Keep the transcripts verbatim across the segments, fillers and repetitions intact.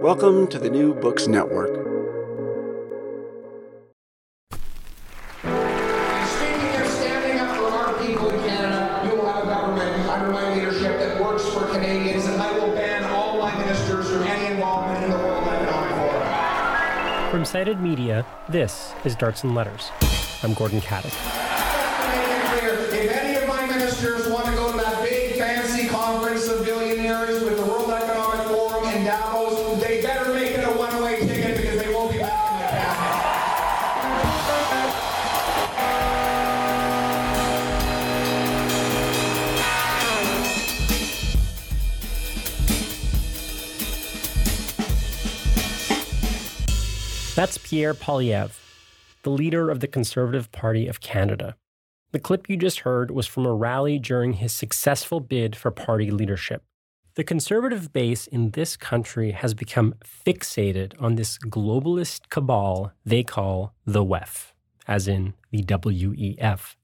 Welcome to the New Books Network. Speaking of standing up for our people in Canada, you will have a government under my leadership that works for Canadians, and I will ban all my ministers from any involvement in the World Economic Forum. From Cited Media, this is Darts and Letters. I'm Gordon Kadic. If any of my ministers want to go to that big, fancy conference of billionaires with the World Economic Forum in Davos, they better make it a one-way ticket because they won't be back in their family. That's Pierre Poilievre, the leader of the Conservative Party of Canada. The clip you just heard was from a rally during his successful bid for party leadership. The conservative base in this country has become fixated on this globalist cabal they call the W E F, as in the W E F.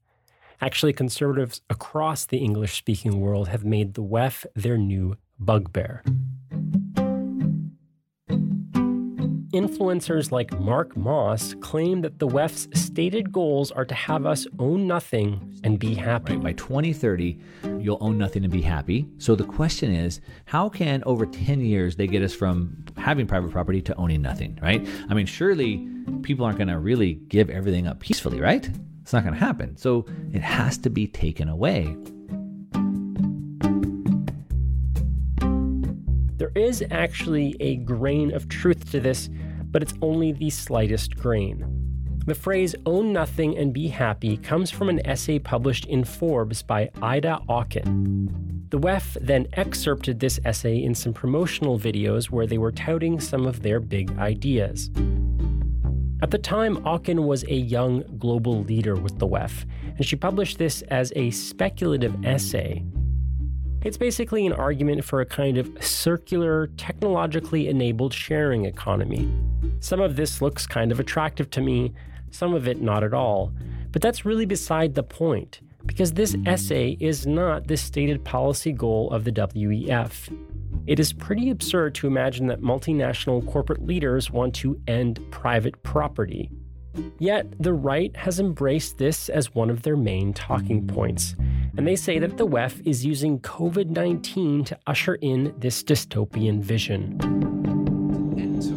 Actually, conservatives across the English-speaking world have made the W E F their new bugbear. Influencers like Mark Moss claim that the W E F's stated goals are to have us own nothing and be happy. Right. By twenty thirty, you'll own nothing and be happy. So the question is, how can over ten years they get us from having private property to owning nothing, right? I mean, surely people aren't going to really give everything up peacefully, right? It's not going to happen. So it has to be taken away. There is actually a grain of truth to this, but it's only the slightest grain. The phrase own nothing and be happy comes from an essay published in Forbes by Ida Auken. The W E F then excerpted this essay in some promotional videos where they were touting some of their big ideas. At the time, Auken was a young global leader with the W E F, and she published this as a speculative essay. It's basically an argument for a kind of circular, technologically enabled sharing economy. Some of this looks kind of attractive to me, some of it not at all. But that's really beside the point, because this essay is not the stated policy goal of the W E F. It is pretty absurd to imagine that multinational corporate leaders want to end private property. Yet, the right has embraced this as one of their main talking points. And they say that the W E F is using covid nineteen to usher in this dystopian vision.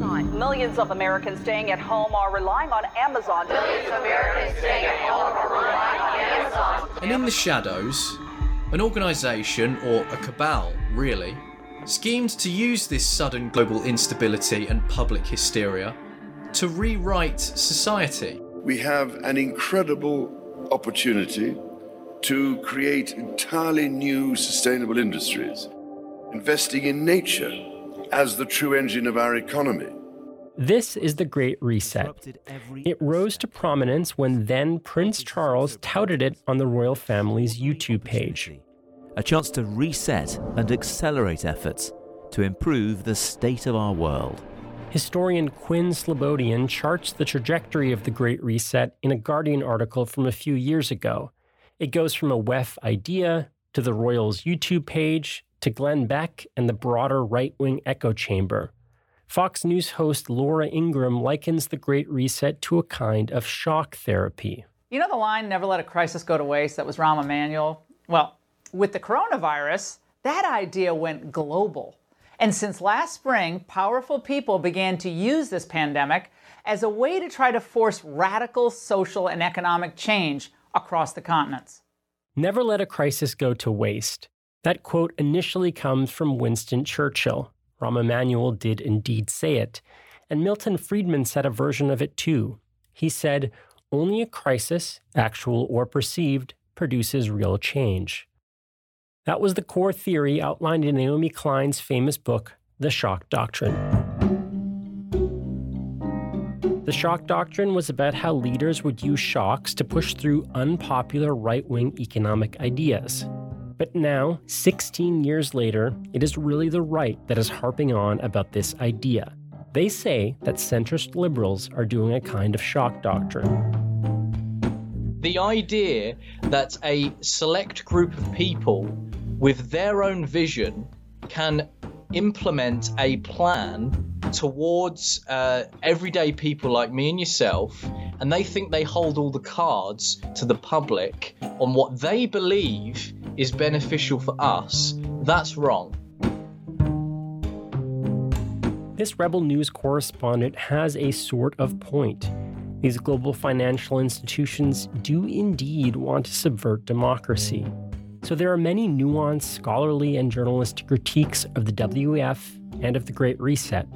Right. Millions of Americans staying at home are relying on Amazon. Millions of Americans staying at home are relying on Amazon. And in the shadows, an organization, or a cabal, really, schemed to use this sudden global instability and public hysteria to rewrite society. We have an incredible opportunity to create entirely new sustainable industries, investing in nature as the true engine of our economy. This is the Great Reset. It rose to prominence when then Prince Charles touted it on the royal family's YouTube page. A chance to reset and accelerate efforts to improve the state of our world. Historian Quinn Slobodian charts the trajectory of the Great Reset in a Guardian article from a few years ago. It goes from a W E F idea, to the Royals' YouTube page, to Glenn Beck and the broader right-wing echo chamber. Fox News host Laura Ingraham likens the Great Reset to a kind of shock therapy. You know the line, never let a crisis go to waste, that was Rahm Emanuel? Well, with the coronavirus, that idea went global. And since last spring, powerful people began to use this pandemic as a way to try to force radical social and economic change across the continents. Never let a crisis go to waste. That quote initially comes from Winston Churchill. Rahm Emanuel did indeed say it. And Milton Friedman said a version of it too. He said, only a crisis, actual or perceived, produces real change. That was the core theory outlined in Naomi Klein's famous book, The Shock Doctrine. The shock doctrine was about how leaders would use shocks to push through unpopular right-wing economic ideas. But now, sixteen years later, it is really the right that is harping on about this idea. They say that centrist liberals are doing a kind of shock doctrine. The idea that a select group of people with their own vision can implement a plan towards uh, everyday people like me and yourself, and they think they hold all the cards to the public on what they believe is beneficial for us. That's wrong. This Rebel News correspondent has a sort of point. These global financial institutions do indeed want to subvert democracy. So there are many nuanced scholarly and journalistic critiques of the W E F and of the Great Reset.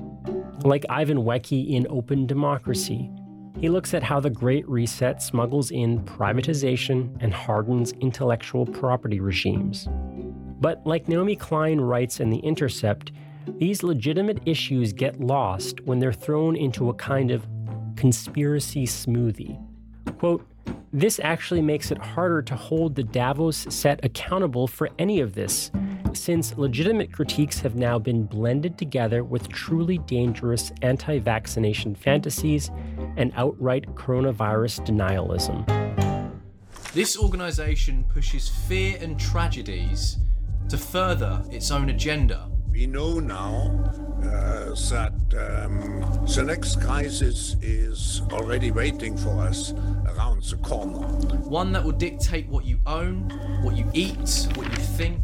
Like Ivan Wecke in Open Democracy, he looks at how the Great Reset smuggles in privatization and hardens intellectual property regimes. But like Naomi Klein writes in The Intercept, these legitimate issues get lost when they're thrown into a kind of conspiracy smoothie. Quote, "This actually makes it harder to hold the Davos set accountable for any of this, since legitimate critiques have now been blended together with truly dangerous anti-vaccination fantasies and outright coronavirus denialism." This organization pushes fear and tragedies to further its own agenda. We know now uh, that um, the next crisis is already waiting for us around the corner. One that will dictate what you own, what you eat, what you think,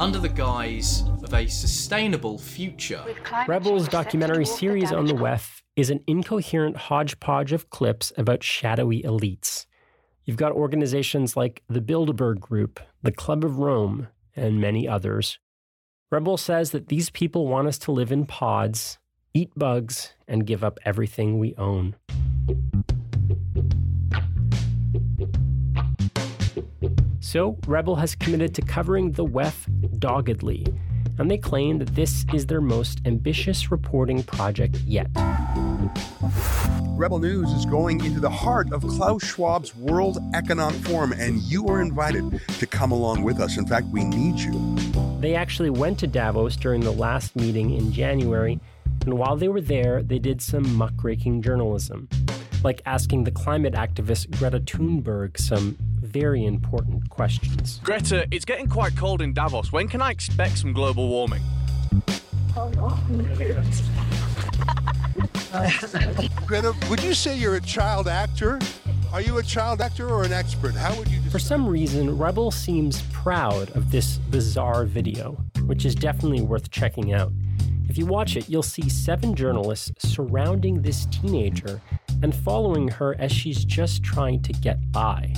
under the guise of a sustainable future. Rebel's documentary series on the W E F is an incoherent hodgepodge of clips about shadowy elites. You've got organizations like the Bilderberg Group, the Club of Rome, and many others. Rebel says that these people want us to live in pods, eat bugs, and give up everything we own. So Rebel has committed to covering the W E F doggedly, and they claim that this is their most ambitious reporting project yet. Rebel News is going into the heart of Klaus Schwab's World Economic Forum, and you are invited to come along with us. In fact, we need you. They actually went to Davos during the last meeting in January, and while they were there, they did some muckraking journalism, like asking the climate activist Greta Thunberg some very important questions. Greta, it's getting quite cold in Davos. When can I expect some global warming? Oh, no. Greta, would you say you're a child actor? Are you a child actor or an expert? How would you describe? For some reason, Rebel seems proud of this bizarre video, which is definitely worth checking out. If you watch it, you'll see seven journalists surrounding this teenager and following her as she's just trying to get by.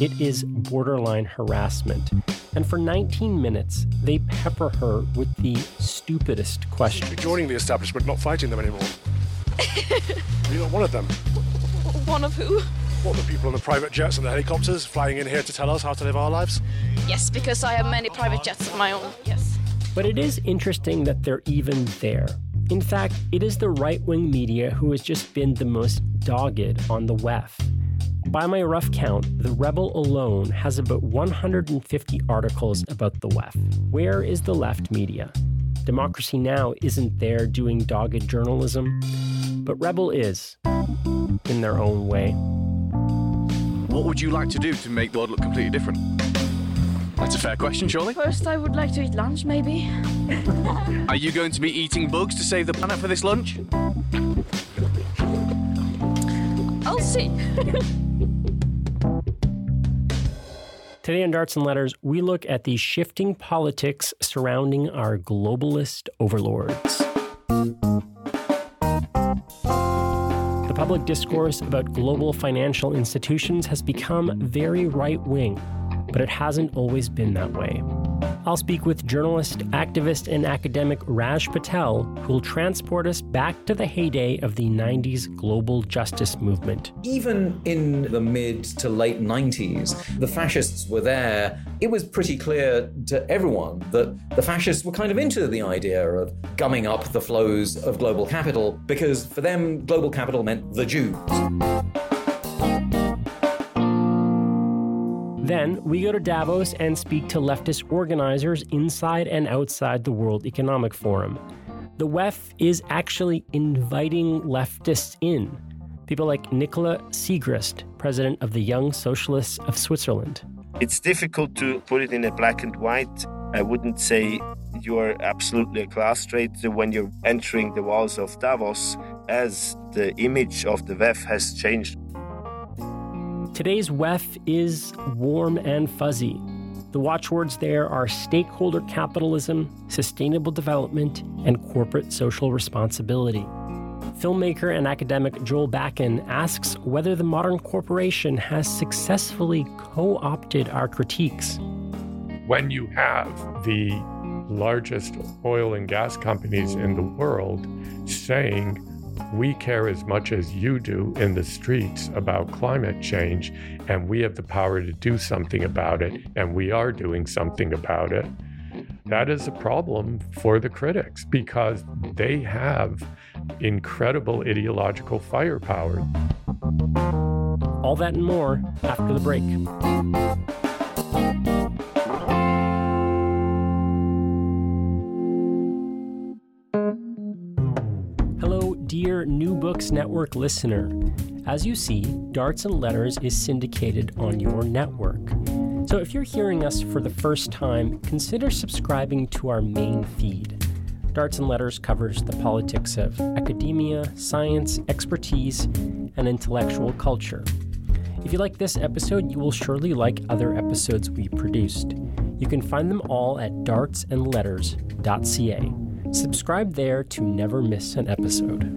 It is borderline harassment. And for nineteen minutes, they pepper her with the stupidest questions. You're joining the establishment, not fighting them anymore. You're not one of them. One of who? What, the people on the private jets and the helicopters flying in here to tell us how to live our lives? Yes, because I have many private jets of my own, yes. But it is interesting that they're even there. In fact, it is the right-wing media who has just been the most dogged on the W E F. By my rough count, the Rebel alone has about one hundred fifty articles about the W E F. Where is the left media? Democracy Now! Isn't there doing dogged journalism, but Rebel is, in their own way. What would you like to do to make the world look completely different? That's a fair question, surely. First, I would like to eat lunch, maybe. Are you going to be eating bugs to save the planet for this lunch? I'll see. Today on Darts and Letters, we look at the shifting politics surrounding our globalist overlords. Public discourse about global financial institutions has become very right-wing, but it hasn't always been that way. I'll speak with journalist, activist, and academic Raj Patel, who will transport us back to the heyday of the nineties global justice movement. Even in the mid to late nineties, the fascists were there. It was pretty clear to everyone that the fascists were kind of into the idea of gumming up the flows of global capital, because for them, global capital meant the Jews. Then we go to Davos and speak to leftist organizers inside and outside the World Economic Forum. The W E F is actually inviting leftists in. People like Nicola Siegrist, president of the Young Socialists of Switzerland. It's difficult to put it in a black and white. I wouldn't say you're absolutely a class traitor when you're entering the walls of Davos, as the image of the W E F has changed. Today's W E F is warm and fuzzy. The watchwords there are stakeholder capitalism, sustainable development, and corporate social responsibility. Filmmaker and academic Joel Bakan asks whether the modern corporation has successfully co-opted our critiques. When you have the largest oil and gas companies in the world saying, we care as much as you do in the streets about climate change, and we have the power to do something about it, and we are doing something about it. That is a problem for the critics because they have incredible ideological firepower. All that and more after the break. Dear New Books Network listener, as you see, Darts and Letters is syndicated on your network. So if you're hearing us for the first time, consider subscribing to our main feed. Darts and Letters covers the politics of academia, science, expertise, and intellectual culture. If you like this episode, you will surely like other episodes we produced. You can find them all at darts and letters dot c a. Subscribe there to never miss an episode.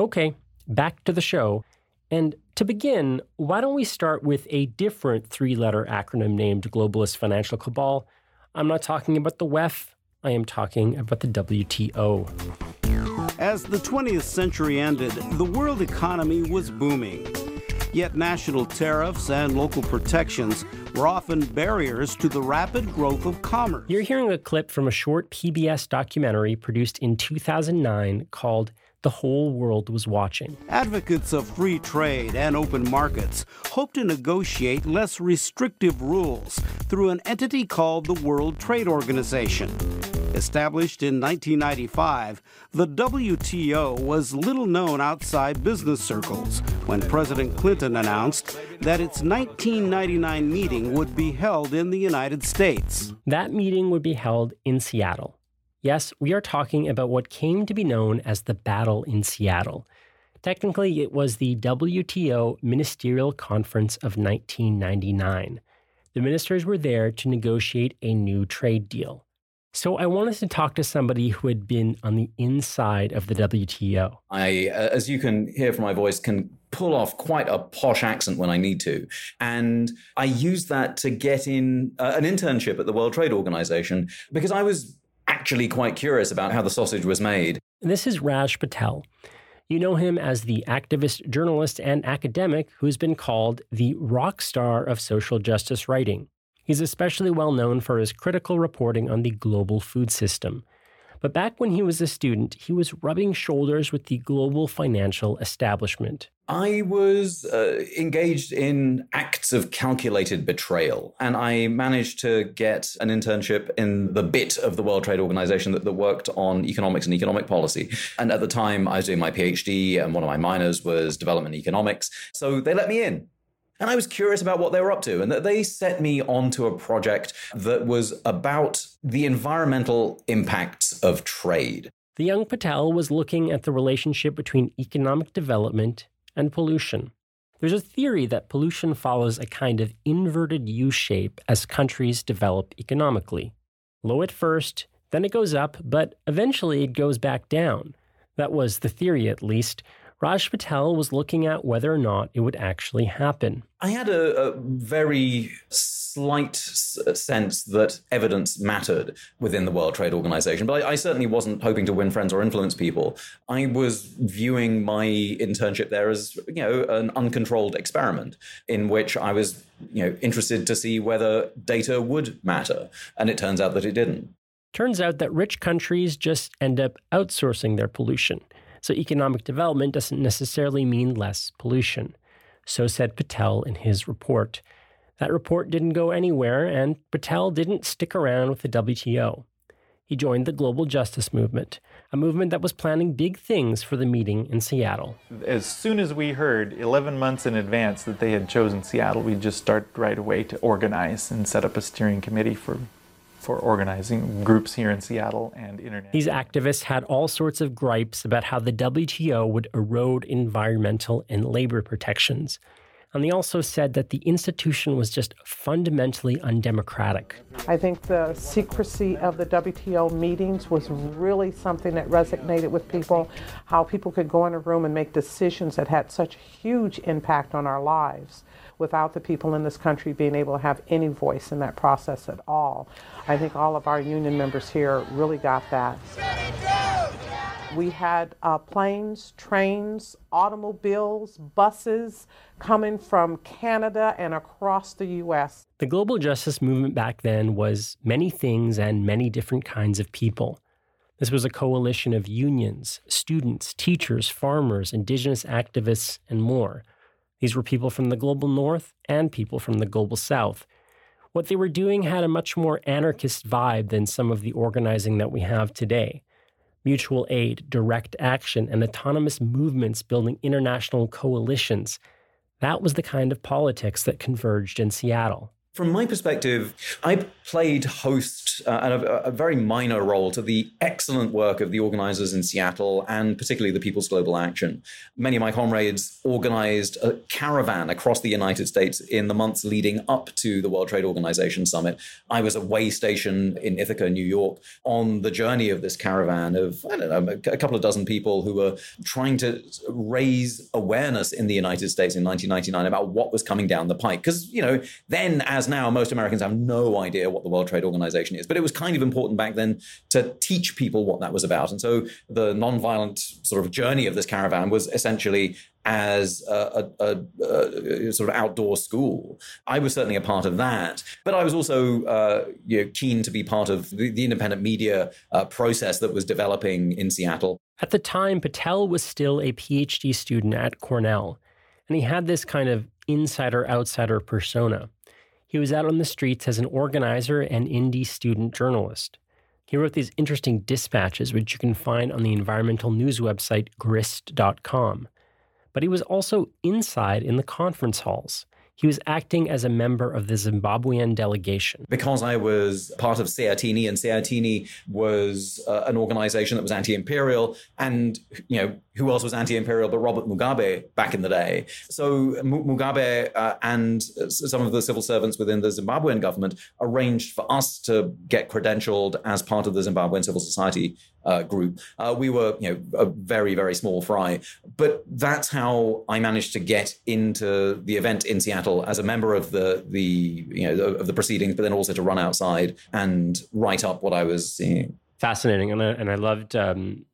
Okay, back to the show. And to begin, why don't we start with a different three-letter acronym named Globalist Financial Cabal? I'm not talking about the W E F. I am talking about the W T O. As the twentieth century ended, the world economy was booming. Yet national tariffs and local protections were often barriers to the rapid growth of commerce. You're hearing a clip from a short P B S documentary produced in two thousand nine called The Whole World Was Watching. Advocates of free trade and open markets hope to negotiate less restrictive rules through an entity called the World Trade Organization. Established in nineteen ninety-five, the W T O was little known outside business circles when President Clinton announced that its nineteen ninety-nine meeting would be held in the United States. That meeting would be held in Seattle. Yes, we are talking about what came to be known as the Battle in Seattle. Technically, it was the W T O Ministerial Conference of nineteen ninety-nine. The ministers were there to negotiate a new trade deal. So I wanted to talk to somebody who had been on the inside of the W T O. I, uh, as you can hear from my voice, can pull off quite a posh accent when I need to. And I used that to get in uh, an internship at the World Trade Organization because I was actually quite curious about how the sausage was made. This is Raj Patel. You know him as the activist, journalist, and academic who's been called the rock star of social justice writing. He's especially well known for his critical reporting on the global food system. But back when he was a student, he was rubbing shoulders with the global financial establishment. I was uh, engaged in acts of calculated betrayal, and I managed to get an internship in the bit of the World Trade Organization that, that worked on economics and economic policy. And at the time, I was doing my PhD, and one of my minors was development economics. So they let me in. And I was curious about what they were up to, and that they set me onto a project that was about the environmental impacts of trade. The young Patel was looking at the relationship between economic development and pollution. There's a theory that pollution follows a kind of inverted U-shape as countries develop economically. Low at first, then it goes up, but eventually it goes back down. That was the theory, at least. Raj Patel was looking at whether or not it would actually happen. I had a, a very slight s- sense that evidence mattered within the World Trade Organization, but I, I certainly wasn't hoping to win friends or influence people. I was viewing my internship there as, you know, an uncontrolled experiment in which I was, you know, interested to see whether data would matter, and it turns out that it didn't. Turns out that rich countries just end up outsourcing their pollution. So economic development doesn't necessarily mean less pollution. So said Patel in his report. That report didn't go anywhere, and Patel didn't stick around with the W T O. he joined the Global Justice Movement, a movement that was planning big things for the meeting in Seattle. As soon as we heard eleven months in advance that they had chosen Seattle, we just started right away to organize and set up a steering committee for for organizing groups here in Seattle and international. These activists had all sorts of gripes about how the W T O would erode environmental and labor protections. And they also said that the institution was just fundamentally undemocratic. I think the secrecy of the W T O meetings was really something that resonated with people, how people could go in a room and make decisions that had such a huge impact on our lives without the people in this country being able to have any voice in that process at all. I think all of our union members here really got that. We had uh, planes, trains, automobiles, buses coming from Canada and across the U S. The global justice movement back then was many things and many different kinds of people. This was a coalition of unions, students, teachers, farmers, indigenous activists, and more. These were people from the global north and people from the global south. What they were doing had a much more anarchist vibe than some of the organizing that we have today. Mutual aid, direct action, and autonomous movements building international coalitions. That was the kind of politics that converged in Seattle. From my perspective, I played host uh, and a, a very minor role to the excellent work of the organizers in Seattle and particularly the People's Global Action. Many of my comrades organized a caravan across the United States in the months leading up to the World Trade Organization Summit. I was at Way Station in Ithaca, New York, on the journey of this caravan of, I don't know, a couple of dozen people who were trying to raise awareness in the United States in nineteen ninety-nine about what was coming down the pike. Because, you know, then as now, most Americans have no idea what the World Trade Organization is, but it was kind of important back then to teach people what that was about. And so the nonviolent sort of journey of this caravan was essentially as a, a, a sort of outdoor school. I was certainly a part of that, but I was also uh, you know, keen to be part of the, the independent media uh, process that was developing in Seattle. At the time, Patel was still a PhD student at Cornell, and he had this kind of insider-outsider persona. He was out on the streets as an organizer and indie student journalist. He wrote these interesting dispatches, which you can find on the environmental news website grist dot com. But he was also inside in the conference halls. He was acting as a member of the Zimbabwean delegation. Because I was part of Ceatini, and Ceatini was uh, an organization that was anti-imperial, and, you know, who else was anti-imperial but Robert Mugabe back in the day? So Mugabe uh, and some of the civil servants within the Zimbabwean government arranged for us to get credentialed as part of the Zimbabwean civil society uh, group. Uh, we were, you know, a very, very small fry, but that's how I managed to get into the event in Seattle as a member of the the you know of the proceedings, but then also to run outside and write up what I was seeing. Fascinating, and I, and I loved um,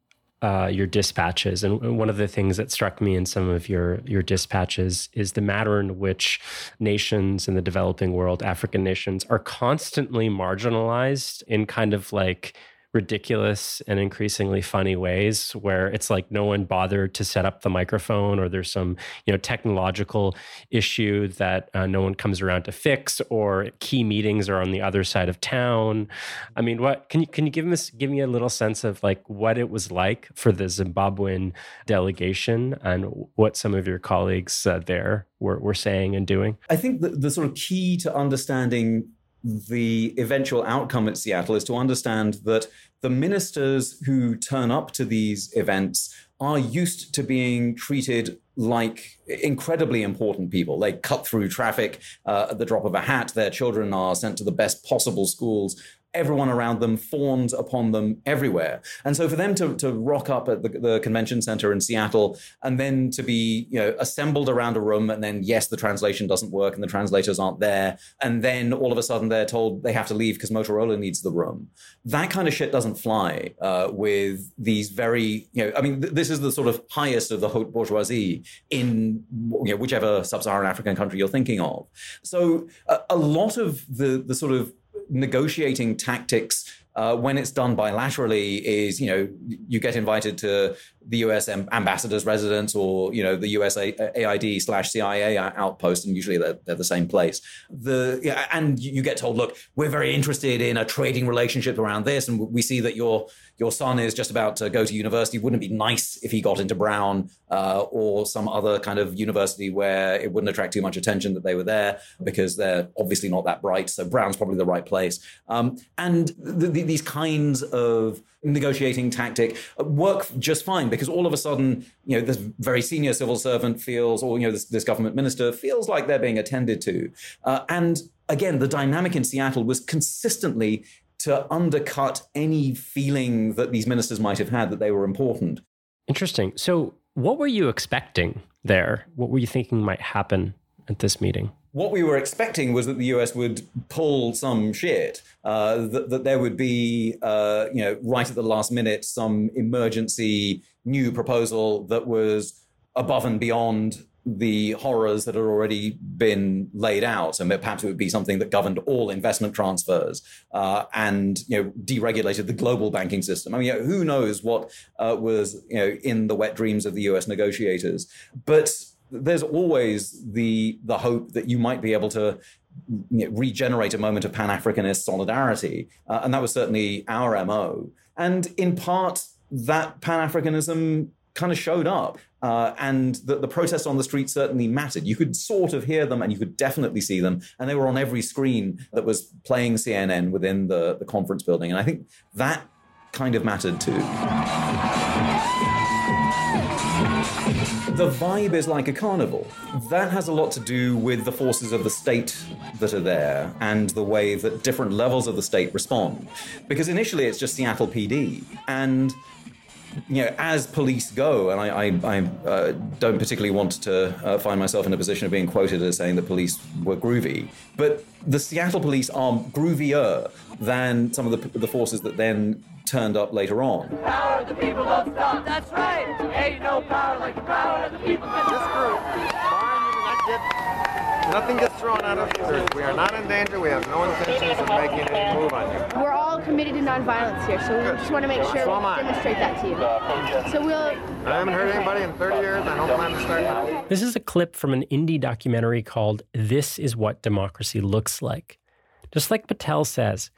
uh, your dispatches. And one of the things that struck me in some of your your dispatches is the manner in which nations in the developing world, African nations, are constantly marginalized in kind of like ridiculous and increasingly funny ways where it's like no one bothered to set up the microphone, or there's some, you know, technological issue that uh, no one comes around to fix, or key meetings are on the other side of town. I mean, what can you can you give me give me a little sense of like what it was like for the Zimbabwean delegation and what some of your colleagues uh, there were were saying and doing? I think the, the sort of key to understanding the eventual outcome at Seattle is to understand that the ministers who turn up to these events are used to being treated like incredibly important people. They cut through traffic uh, at the drop of a hat. Their children are sent to the best possible schools. Everyone around them fawns upon them everywhere. And so for them to, to rock up at the, the convention center in Seattle and then to be, you know, assembled around a room, and then, yes, the translation doesn't work and the translators aren't there. And then all of a sudden they're told they have to leave because Motorola needs the room. That kind of shit doesn't fly uh, with these very, you know, I mean, th- this is the sort of highest of the haute bourgeoisie in, you know, whichever sub-Saharan African country you're thinking of. So uh, a lot of the the sort of negotiating tactics uh, when it's done bilaterally is, you know, you get invited to the U S ambassador's residence or, you know, the U S A I D slash C I A outpost, and usually they're, they're the same place. The yeah, and you get told, look, we're very interested in a trading relationship around this, and we see that your your son is just about to go to university. Wouldn't it be nice if he got into Brown uh, or some other kind of university where it wouldn't attract too much attention that they were there, because they're obviously not that bright, so Brown's probably the right place. Um, and th- th- these kinds of negotiating tactic work just fine, because all of a sudden, you know, this very senior civil servant feels, or, you know, this, this government minister feels like they're being attended to. Uh, and again, the dynamic in Seattle was consistently to undercut any feeling that these ministers might have had that they were important. Interesting. So what were you expecting there? What were you thinking might happen at this meeting? What we were expecting was that the U S would pull some shit, uh, that, that there would be, uh, you know, right at the last minute, some emergency new proposal that was above and beyond the horrors that had already been laid out. And perhaps it would be something that governed all investment transfers uh, and, you know, deregulated the global banking system. I mean, you know, who knows what uh, was, you know, in the wet dreams of the U S negotiators. But there's always the the hope that you might be able to, you know, regenerate a moment of Pan-Africanist solidarity. Uh, and that was certainly our M O. And in part, that Pan-Africanism kind of showed up. Uh, and the, the protests on the street certainly mattered. You could sort of hear them, and you could definitely see them. And they were on every screen that was playing C N N within the, the conference building. And I think that kind of mattered too. The vibe is like a carnival. That has a lot to do with the forces of the state that are there and the way that different levels of the state respond. Because initially it's just Seattle P D. And, you know, as police go, and I, I, I uh, don't particularly want to uh, find myself in a position of being quoted as saying the police were groovy, but the Seattle police are groovier than some of the, the forces that then turned up later on. Power of the people don't stop. That's right. Ain't no power like the power of the people. This group, elected, nothing gets thrown out of here. We are not in danger. We have no intentions of making any move on you. We're all committed to nonviolence here, so we Good. just want to make sure so we demonstrate that to you. So we'll. I haven't heard anybody in thirty years. I don't plan to start now. This is a clip from an indie documentary called "This Is What Democracy Looks Like." Just like Patel says,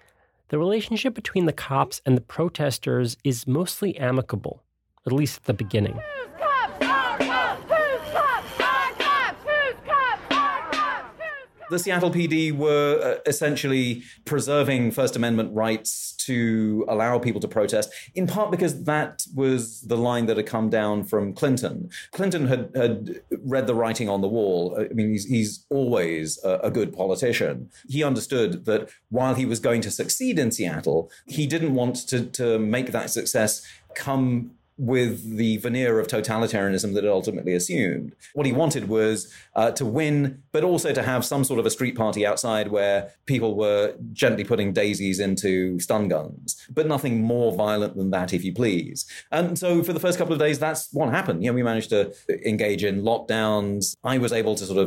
the relationship between the cops and the protesters is mostly amicable, at least at the beginning. Who's cops? Our cops! Who's cops? Our cops! Who's cops? Our cops! Who's cops? The Seattle P D were uh, essentially preserving First Amendment rights to allow people to protest, in part because that was the line that had come down from Clinton. Clinton had, had read the writing on the wall. I mean, he's, he's always a, a good politician. He understood that while he was going to succeed in Seattle, he didn't want to, to make that success come with the veneer of totalitarianism that it ultimately assumed. What he wanted was uh, to win, but also to have some sort of a street party outside where people were gently putting daisies into stun guns, but nothing more violent than that, if you please. And so for the first couple of days, that's what happened. You know, we managed to engage in lockdowns. I was able to sort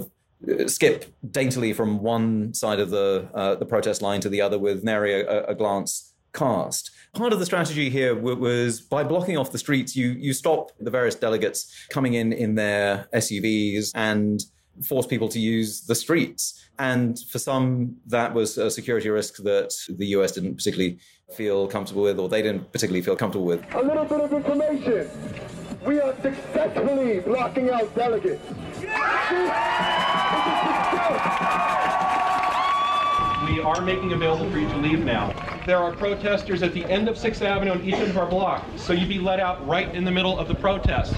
of skip daintily from one side of the uh, the protest line to the other with nary a, a glance cast. Part of the strategy here was, by blocking off the streets, you you stop the various delegates coming in in their S U Vs and force people to use the streets. And for some, that was a security risk that the U S didn't particularly feel comfortable with, or they didn't particularly feel comfortable with. A little bit of information. We are successfully blocking out delegates. We are making available for you to leave now. There are protesters at the end of sixth Avenue on each end of our block, so you'd be let out right in the middle of the protest.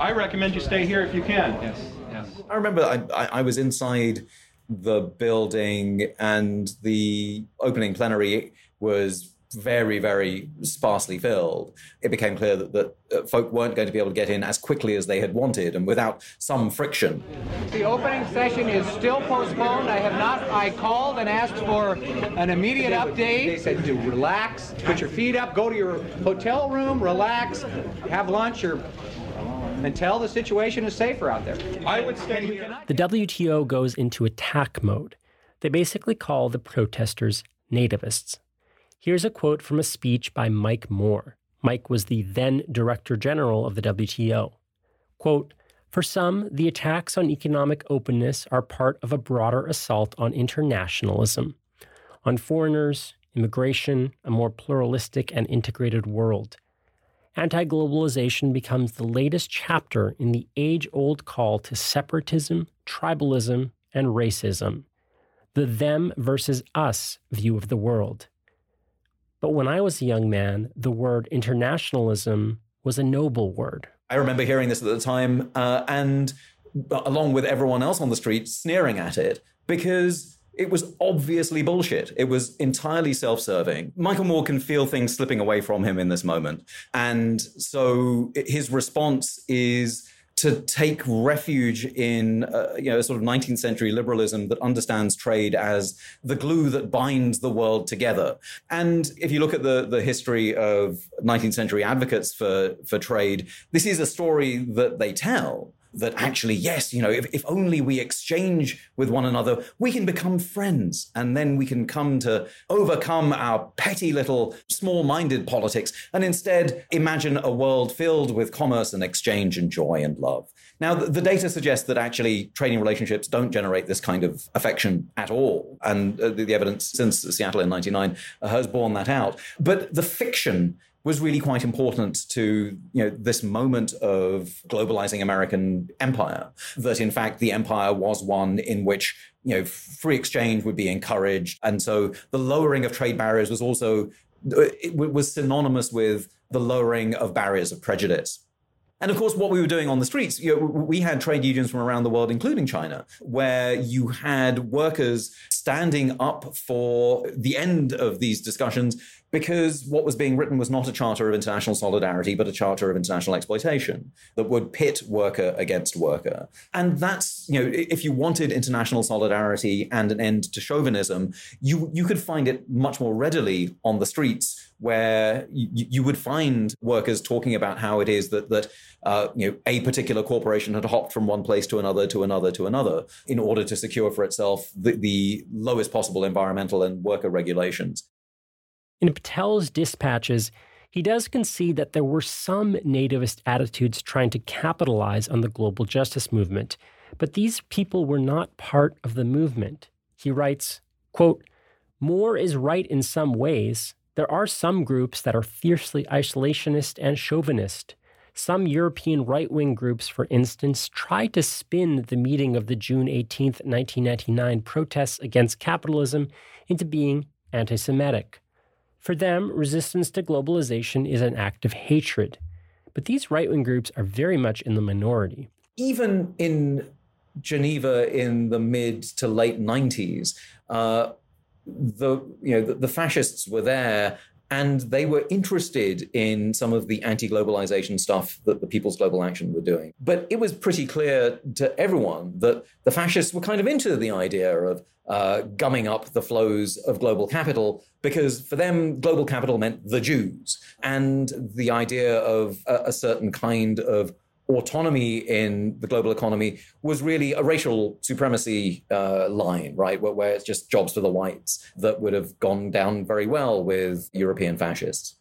I recommend you stay here if you can. Yes, yes. I remember I, I was inside the building, and the opening plenary was very, very sparsely filled. It became clear that, that folk weren't going to be able to get in as quickly as they had wanted and without some friction. The opening session is still postponed. I have not, I called and asked for an immediate update. They said to relax, put your feet up, go to your hotel room, relax, have lunch, or until the situation is safer out there. I would stay here. The W T O goes into attack mode. They basically call the protesters nativists. Here's a quote from a speech by Mike Moore, Mike was the then Director General of the W T O. Quote, "For some, the attacks on economic openness are part of a broader assault on internationalism, on foreigners, immigration, a more pluralistic and integrated world. Anti-globalization becomes the latest chapter in the age-old call to separatism, tribalism, and racism, the them versus us view of the world. But when I was a young man, the word internationalism was a noble word." I remember hearing this at the time, uh, and along with everyone else on the street, sneering at it, because it was obviously bullshit. It was entirely self-serving. Michael Moore can feel things slipping away from him in this moment. And so his response is to take refuge in uh, you know, sort of nineteenth century liberalism that understands trade as the glue that binds the world together. And if you look at the, the history of nineteenth century advocates for, for trade, this is a story that they tell. That actually, yes, you know, if, if only we exchange with one another, we can become friends, and then we can come to overcome our petty little small-minded politics and instead imagine a world filled with commerce and exchange and joy and love. Now, the, the data suggests that actually trading relationships don't generate this kind of affection at all, and uh, the, the evidence since Seattle in ninety-nine uh, has borne that out. But the fiction was really quite important to, you know, this moment of globalizing American empire, that in fact the empire was one in which, you know, free exchange would be encouraged. And so the lowering of trade barriers was also, it was synonymous with the lowering of barriers of prejudice. And of course, what we were doing on the streets, you know, we had trade unions from around the world, including China, where you had workers standing up for the end of these discussions, because what was being written was not a charter of international solidarity, but a charter of international exploitation that would pit worker against worker. And that's, you know, if you wanted international solidarity and an end to chauvinism, you, you could find it much more readily on the streets, where you, you would find workers talking about how it is that that uh, you know, a particular corporation had hopped from one place to another to another to another in order to secure for itself the, the lowest possible environmental and worker regulations. In Patel's dispatches, he does concede that there were some nativist attitudes trying to capitalize on the global justice movement, but these people were not part of the movement. He writes, quote, "Moore is right in some ways. There are some groups that are fiercely isolationist and chauvinist. Some European right-wing groups, for instance, tried to spin the meeting of the June eighteenth, nineteen ninety-nine protests against capitalism into being anti-Semitic. For them, resistance to globalization is an act of hatred. But these right-wing groups are very much in the minority." Even in Geneva in the mid to late nineties, uh, The you know the, the fascists were there, and they were interested in some of the anti-globalization stuff that the People's Global Action were doing. But it was pretty clear to everyone that the fascists were kind of into the idea of uh, gumming up the flows of global capital, because for them, global capital meant the Jews, and the idea of a, a certain kind of autonomy in the global economy was really a racial supremacy uh, line, right, where, where it's just jobs for the whites that would have gone down very well with European fascists.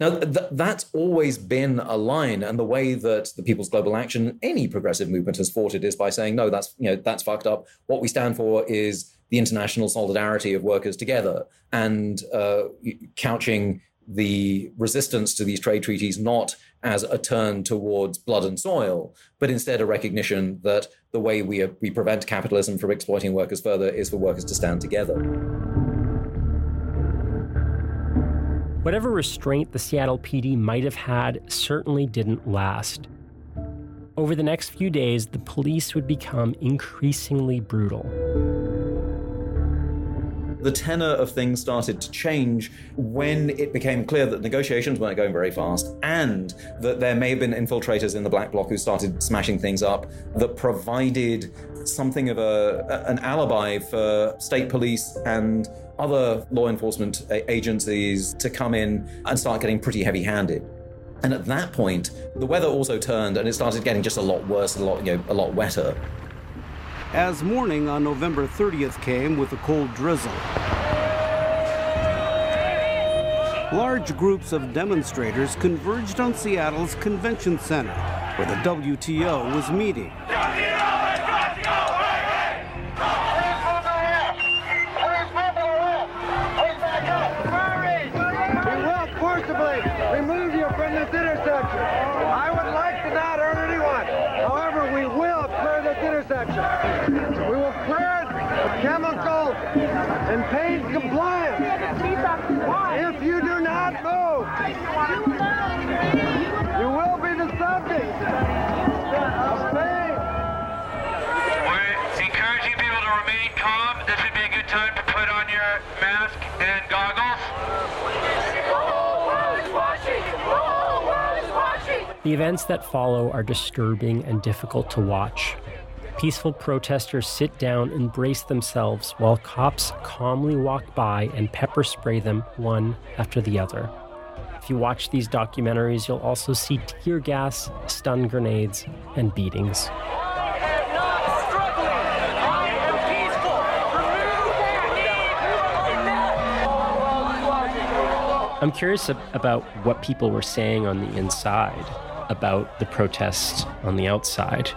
Now, th- that's always been a line, and the way that the People's Global Action, any progressive movement, has fought it is by saying, no, that's, you know, that's fucked up. What we stand for is the international solidarity of workers together, and uh, couching the resistance to these trade treaties not as a turn towards blood and soil, but instead a recognition that the way we, we prevent capitalism from exploiting workers further is for workers to stand together. Whatever restraint the Seattle P D might have had certainly didn't last. Over the next few days, the police would become increasingly brutal. The tenor of things started to change when it became clear that negotiations weren't going very fast, and that there may have been infiltrators in the Black Bloc who started smashing things up that provided something of a, an alibi for state police and other law enforcement agencies to come in and start getting pretty heavy-handed. And at that point, the weather also turned, and it started getting just a lot worse, a lot, you know, a lot wetter. As morning on November thirtieth came with a cold drizzle, large groups of demonstrators converged on Seattle's convention center, where the W T O was meeting. And paid compliance. If you do not move, you will be the subject of pain. We're encouraging people to remain calm. This would be a good time to put on your mask and goggles. The whole world is watching. The whole world is watching. The events that follow are disturbing and difficult to watch. Peaceful protesters sit down and brace themselves while cops calmly walk by and pepper spray them one after the other. If you watch these documentaries, you'll also see tear gas, stun grenades, and beatings. I'm curious about what people were saying on the inside about the protests on the outside.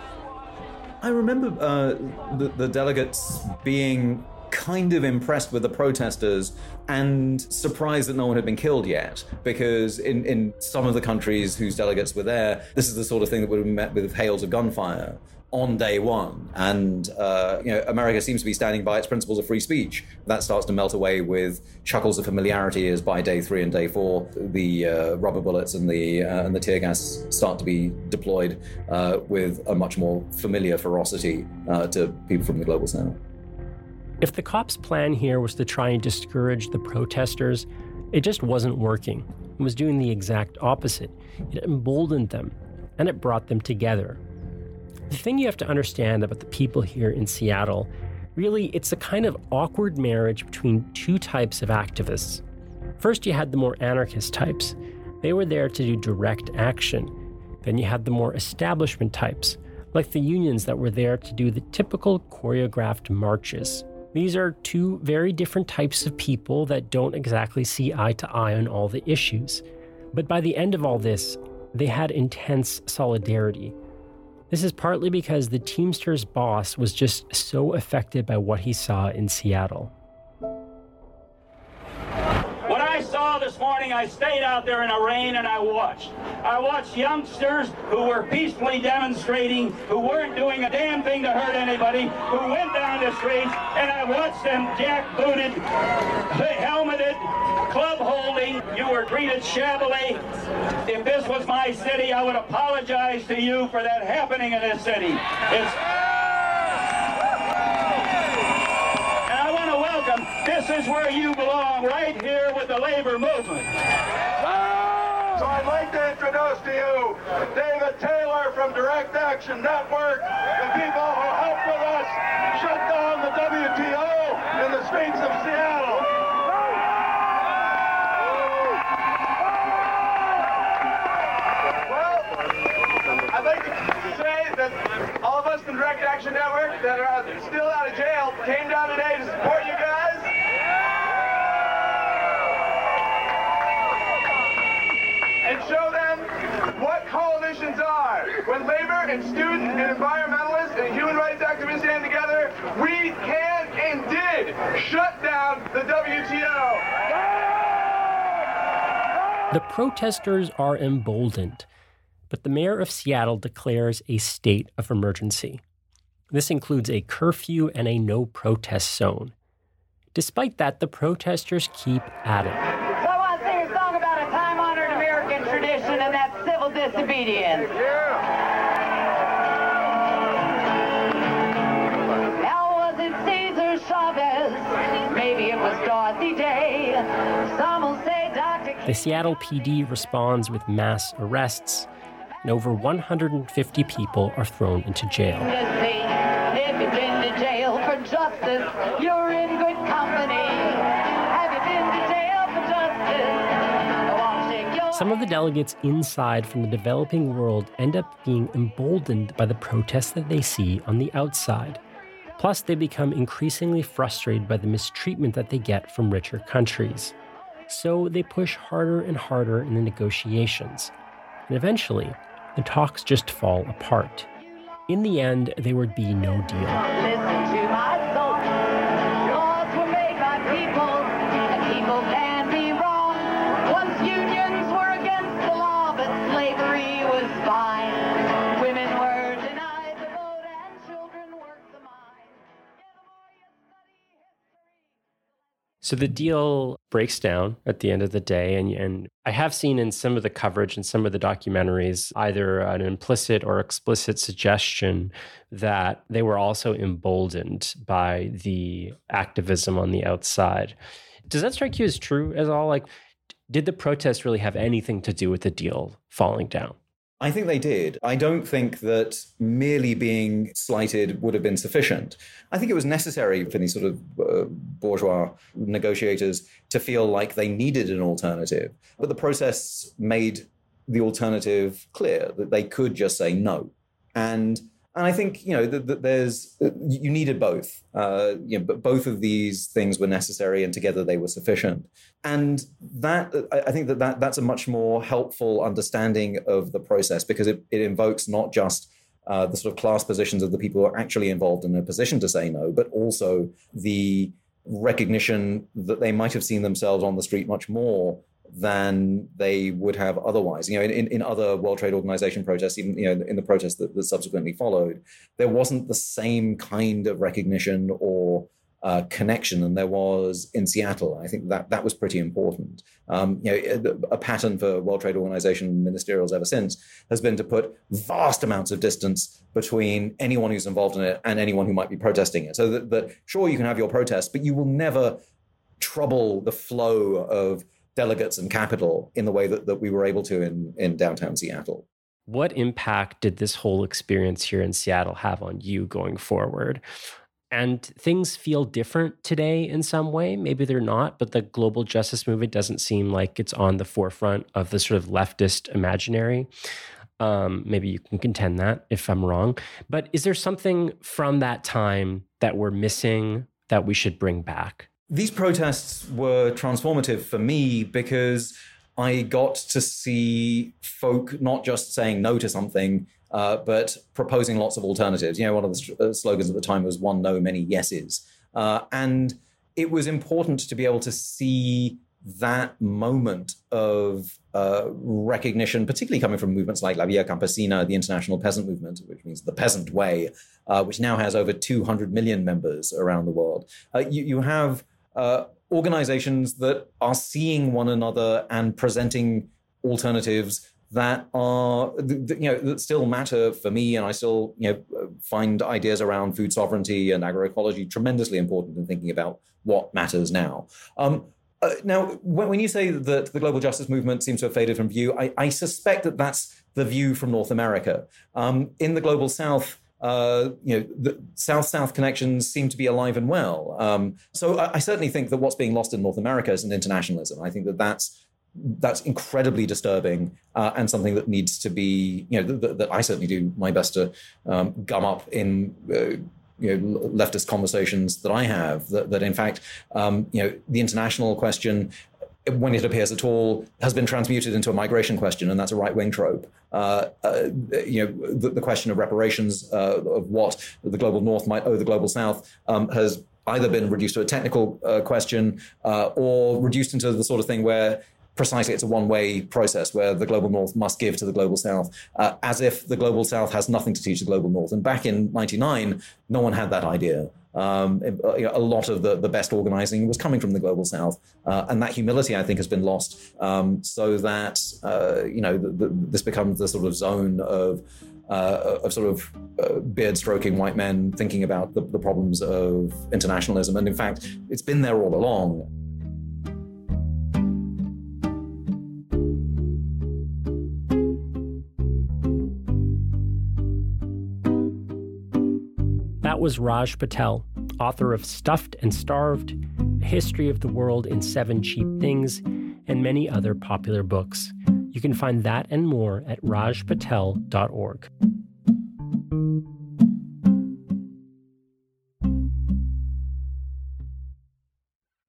I remember uh, the, the delegates being kind of impressed with the protesters and surprised that no one had been killed yet, because in, in some of the countries whose delegates were there, this is the sort of thing that would have been met with hails of gunfire on day one. And uh, you know, America seems to be standing by its principles of free speech. That starts to melt away with chuckles of familiarity as by day three and day four, the uh, rubber bullets and the uh, and the tear gas start to be deployed uh, with a much more familiar ferocity uh, to people from the global south. If the cops' plan here was to try and discourage the protesters, it just wasn't working. It was doing the exact opposite. It emboldened them, and it brought them together. The thing you have to understand about the people here in Seattle, really, it's a kind of awkward marriage between two types of activists. First, you had the more anarchist types. They were there to do direct action. Then you had the more establishment types, like the unions that were there to do the typical choreographed marches. These are two very different types of people that don't exactly see eye to eye on all the issues. But by the end of all this, they had intense solidarity. This is partly because the Teamsters boss was just so affected by what he saw in Seattle. What I saw this morning, I stayed out there in the rain and I watched. I watched youngsters who were peacefully demonstrating, who weren't doing a damn thing to hurt anybody, who went down the streets, and I watched them jackbooted, helmeted, club holding. You were treated shabbily. If this was my city, I would apologize to you for that happening in this city. It's... And I want to welcome, this is where you belong, right here with the labor movement. So I'd like to introduce to you David Taylor from Direct Action Network. The people who helped with us shut down the W T O in the streets of Seattle. I'd like to say that all of us from Direct Action Network that are still out of jail came down today to support you guys. And show them what coalitions are. When labor and student and environmentalists and human rights activists stand together, we can and did shut down the W T O. The protesters are emboldened. But the mayor of Seattle declares a state of emergency. This includes a curfew and a no-protest zone. Despite that, the protesters keep at it. So I want to sing a song about a time-honored American tradition, and that's civil disobedience. Yeah. Now was it Cesar Chavez? Maybe it was Dorothy Day. Some will say Doctor King. The Seattle P D responds with mass arrests, and over one hundred fifty people are thrown into jail. Have you been to jail for justice? You're in good company. Have you been to jail for justice? Go on, shake your... Some of the delegates inside from the developing world end up being emboldened by the protests that they see on the outside. Plus, they become increasingly frustrated by the mistreatment that they get from richer countries. So they push harder and harder in the negotiations. And eventually, the talks just fall apart. In the end, there would be no deal. So the deal breaks down at the end of the day, and, and I have seen in some of the coverage and some of the documentaries either an implicit or explicit suggestion that they were also emboldened by the activism on the outside. Does that strike you as true at all? Like, did the protests really have anything to do with the deal falling down? I think they did. I don't think that merely being slighted would have been sufficient. I think it was necessary for these sort of uh, bourgeois negotiators to feel like they needed an alternative. But the protests made the alternative clear, that they could just say no. And and I think, you know, that, that there's, you needed both. Uh, you know, but both of these things were necessary, and together they were sufficient. And that, I think that, that that's a much more helpful understanding of the process, because it, it invokes not just uh, the sort of class positions of the people who are actually involved in a position to say no, but also the recognition that they might have seen themselves on the street much more than they would have otherwise. You know, in, in other World Trade Organization protests, even, you know, in the protests that, that subsequently followed, there wasn't the same kind of recognition or uh, connection than there was in Seattle. I think that that was pretty important. Um, you know, a, a pattern for World Trade Organization ministerials ever since has been to put vast amounts of distance between anyone who's involved in it and anyone who might be protesting it. So that, that sure, you can have your protest, but you will never trouble the flow of delegates and capital in the way that, that we were able to in, in downtown Seattle. What impact did this whole experience here in Seattle have on you going forward? And things feel different today in some way. Maybe they're not, but the global justice movement doesn't seem like it's on the forefront of the sort of leftist imaginary. Um, maybe you can contend that if I'm wrong. But is there something from that time that we're missing that we should bring back? These protests were transformative for me because I got to see folk not just saying no to something, uh, but proposing lots of alternatives. You know, one of the uh, slogans at the time was one no, many yeses. Uh, and it was important to be able to see that moment of uh, recognition, particularly coming from movements like La Via Campesina, the International Peasant Movement, which means the peasant way, uh, which now has over two hundred million members around the world. Uh, you, you have Uh, organizations that are seeing one another and presenting alternatives that are, th- th- you know, that still matter for me. And I still, you know, find ideas around food sovereignty and agroecology tremendously important in thinking about what matters now. Um, uh, now, when, when you say that the global justice movement seems to have faded from view, I, I suspect that that's the view from North America. Um, in the global South, Uh, you know, the South-South connections seem to be alive and well. Um, so I, I certainly think that what's being lost in North America is an internationalism. I think that that's that's incredibly disturbing uh, and something that needs to be, you know, th- th- that I certainly do my best to um, gum up in uh, you know, leftist conversations that I have. That, that in fact, um, you know, the international question, when it appears at all, has been transmuted into a migration question, and that's a right-wing trope. Uh, uh, you know, the, the question of reparations, uh, of what the global North might owe the global South, um, has either been reduced to a technical uh, question uh, or reduced into the sort of thing where precisely it's a one-way process where the global North must give to the global South, uh, as if the global South has nothing to teach the global North. And back in ninety-nine, no one had that idea. Um, a lot of the, the best organizing was coming from the global South. Uh, and that humility, I think, has been lost um, so that, uh, you know, the, the, this becomes the sort of zone of, uh, of sort of uh, beard-stroking white men thinking about the, the problems of internationalism. And in fact, it's been there all along. Was Raj Patel, author of Stuffed and Starved, A History of the World in Seven Cheap Things, and many other popular books. You can find that and more at raj patel dot org.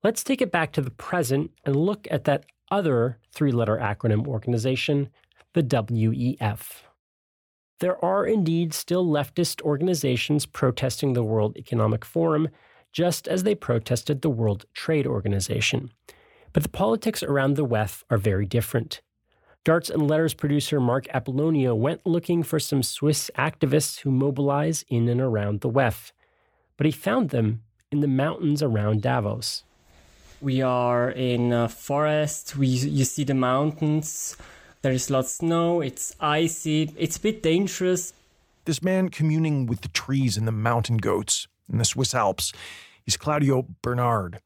Let's take it back to the present and look at that other three-letter acronym organization, the W E F. There are indeed still leftist organizations protesting the World Economic Forum, just as they protested the World Trade Organization. But the politics around the W E F are very different. Darts and Letters producer Mark Apollonia went looking for some Swiss activists who mobilize in and around the W E F, but he found them in the mountains around Davos. We are in a forest. We you see the mountains. There is lots of snow. It's icy. It's a bit dangerous. This man communing with the trees and the mountain goats in the Swiss Alps is Claudio Bernard.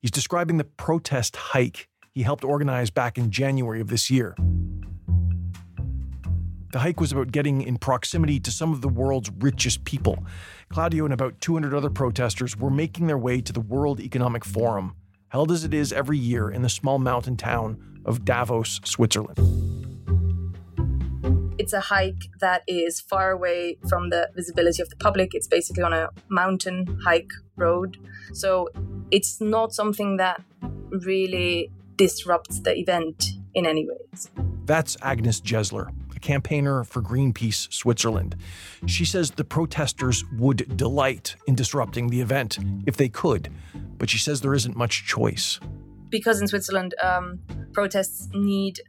He's describing the protest hike he helped organize back in January of this year. The hike was about getting in proximity to some of the world's richest people. Claudio and about two hundred other protesters were making their way to the World Economic Forum, held as it is every year in the small mountain town of Davos, Switzerland. It's a hike that is far away from the visibility of the public. It's basically on a mountain hike road. So it's not something that really disrupts the event in any ways. That's Agnes Jessler, a campaigner for Greenpeace Switzerland. She says the protesters would delight in disrupting the event if they could, but she says there isn't much choice. Because in Switzerland, um, protests need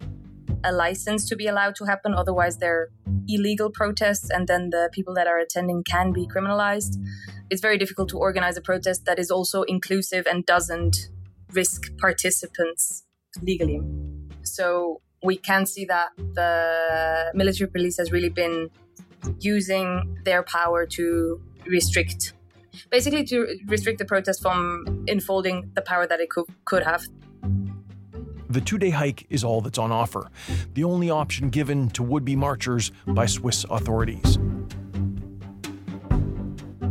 a license to be allowed to happen, otherwise they're illegal protests, and then the people that are attending can be criminalized. It's very difficult to organize a protest that is also inclusive and doesn't risk participants legally. So we can see that the military police has really been using their power to restrict, basically to restrict the protest from unfolding the power that it could, could have. The two-day hike is all that's on offer, the only option given to would-be marchers by Swiss authorities.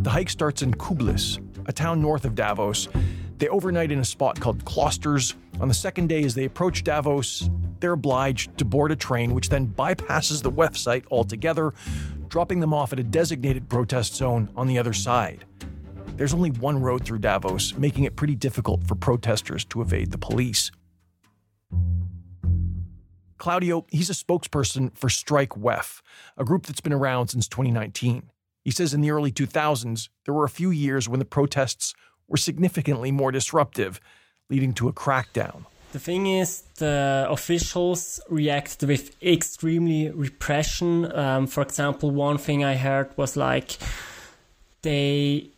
The hike starts in Kublis, a town north of Davos. They overnight in a spot called Klosters. On the second day, as they approach Davos, they're obliged to board a train, which then bypasses the W E F site altogether, dropping them off at a designated protest zone on the other side. There's only one road through Davos, making it pretty difficult for protesters to evade the police. Claudio, he's a spokesperson for Strike W E F, a group that's been around since twenty nineteen. He says in the early two thousands, there were a few years when the protests were significantly more disruptive, leading to a crackdown. The thing is, the officials reacted with extremely repression. Um, for example, one thing I heard was like they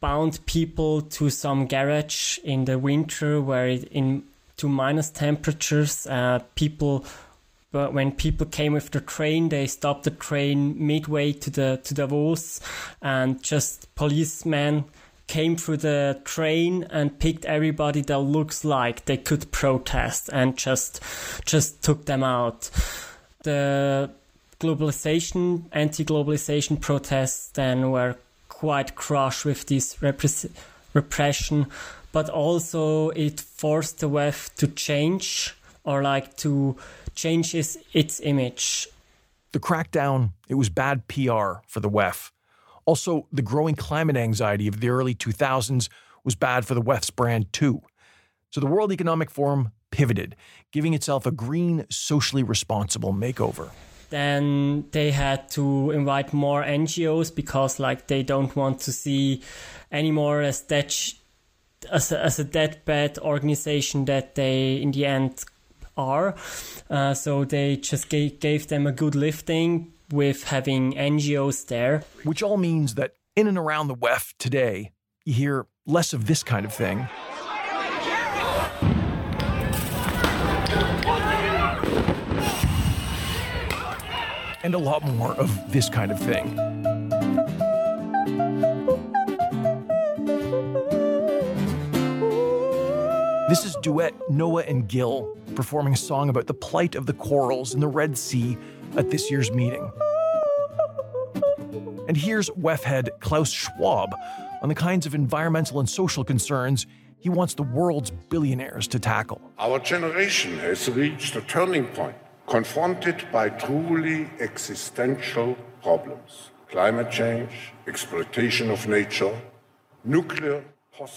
bound people to some garage in the winter where it in to minus temperatures. Uh, people, when people came with the train, they stopped the train midway to the to Davos, and just policemen came through the train and picked everybody that looks like they could protest and just just took them out. The globalization, anti-globalization protests then were quite crushed with this repres- repression, but also it forced the W E F to change or like to change its, its image. The crackdown, it was bad P R for the W E F. Also, the growing climate anxiety of the early two thousands was bad for the W E F's brand too. So the World Economic Forum pivoted, giving itself a green, socially responsible makeover. Then they had to invite more N G Os because like they don't want to see anymore as that sh- as, a, as a deadbed organization that they in the end are. Uh, so they just gave, gave them a good lifting with having N G Os there. Which all means that in and around the W E F today, you hear less of this kind of thing. And a lot more of this kind of thing. This is duet Noah and Gil performing a song about the plight of the corals in the Red Sea at this year's meeting. And here's W E F head Klaus Schwab on the kinds of environmental and social concerns he wants the world's billionaires to tackle. Our generation has reached a turning point, confronted by truly existential problems. Climate change, exploitation of nature, nuclear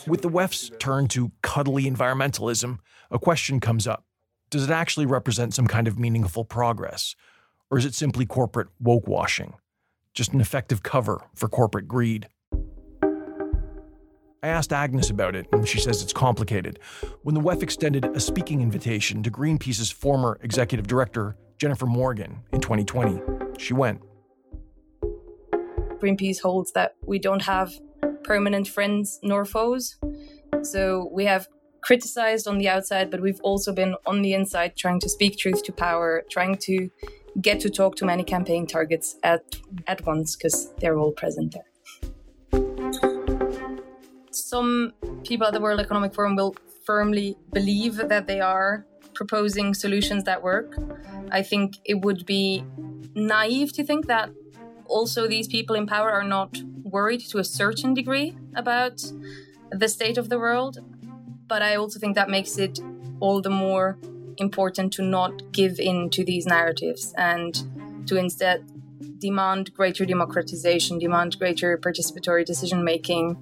With the W E F's turn to cuddly environmentalism, a question comes up. Does it actually represent some kind of meaningful progress? Or is it simply corporate woke-washing? Just an effective cover for corporate greed? I asked Agnes about it, and she says it's complicated. When the W E F extended a speaking invitation to Greenpeace's former executive director, Jennifer Morgan, in twenty twenty, she went. Greenpeace holds that we don't have permanent friends nor foes. So we have criticized on the outside, but we've also been on the inside trying to speak truth to power, trying to get to talk to many campaign targets at, at once, because they're all present there. Some people at the World Economic Forum will firmly believe that they are proposing solutions that work. I think it would be naive to think that also these people in power are not worried to a certain degree about the state of the world. But I also think that makes it all the more important to not give in to these narratives and to instead demand greater democratization, demand greater participatory decision-making,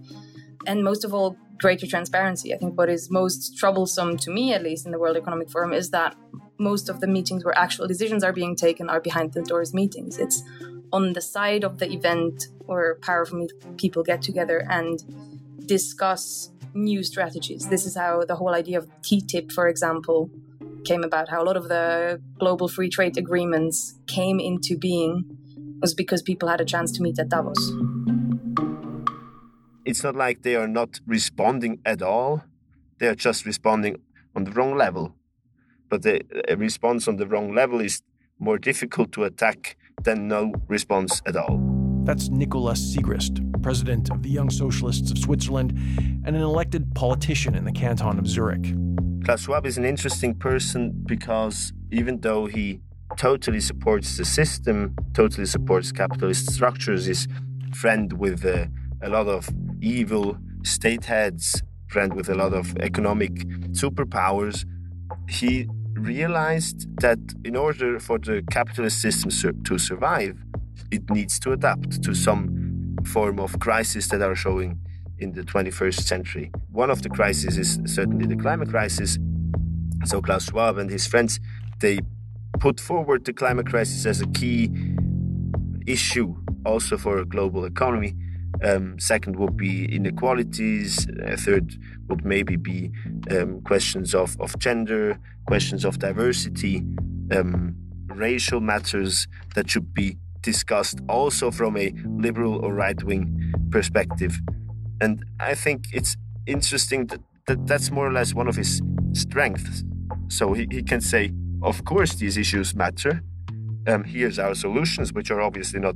and most of all, greater transparency. I think what is most troublesome to me, at least in the World Economic Forum, is that most of the meetings where actual decisions are being taken are behind-the-doors meetings. It's on the side of the event where powerful people get together and discuss new strategies. This is how the whole idea of T T I P, for example, came about. How a lot of the global free trade agreements came into being was because people had a chance to meet at Davos. It's not like they are not responding at all. They are just responding on the wrong level. But the response on the wrong level is more difficult to attack than no response at all. That's Nicolas Sigrist, president of the Young Socialists of Switzerland and an elected politician in the canton of Zurich. Klaus Schwab is an interesting person because even though he totally supports the system, totally supports capitalist structures, is friend with uh, a lot of evil state heads, friend with a lot of economic superpowers, he realized that in order for the capitalist system sur- to survive, it needs to adapt to some form of crisis that are showing in the twenty-first century. One of the crises is certainly the climate crisis. So Klaus Schwab and his friends, they put forward the climate crisis as a key issue also for a global economy. Um, second would be inequalities. Uh, third would maybe be um, questions of, of gender, questions of diversity, um, racial matters that should be discussed also from a liberal or right-wing perspective. And I think it's interesting that, that that's more or less one of his strengths. So he, he can say, of course, these issues matter. Um, here's our solutions, which are obviously not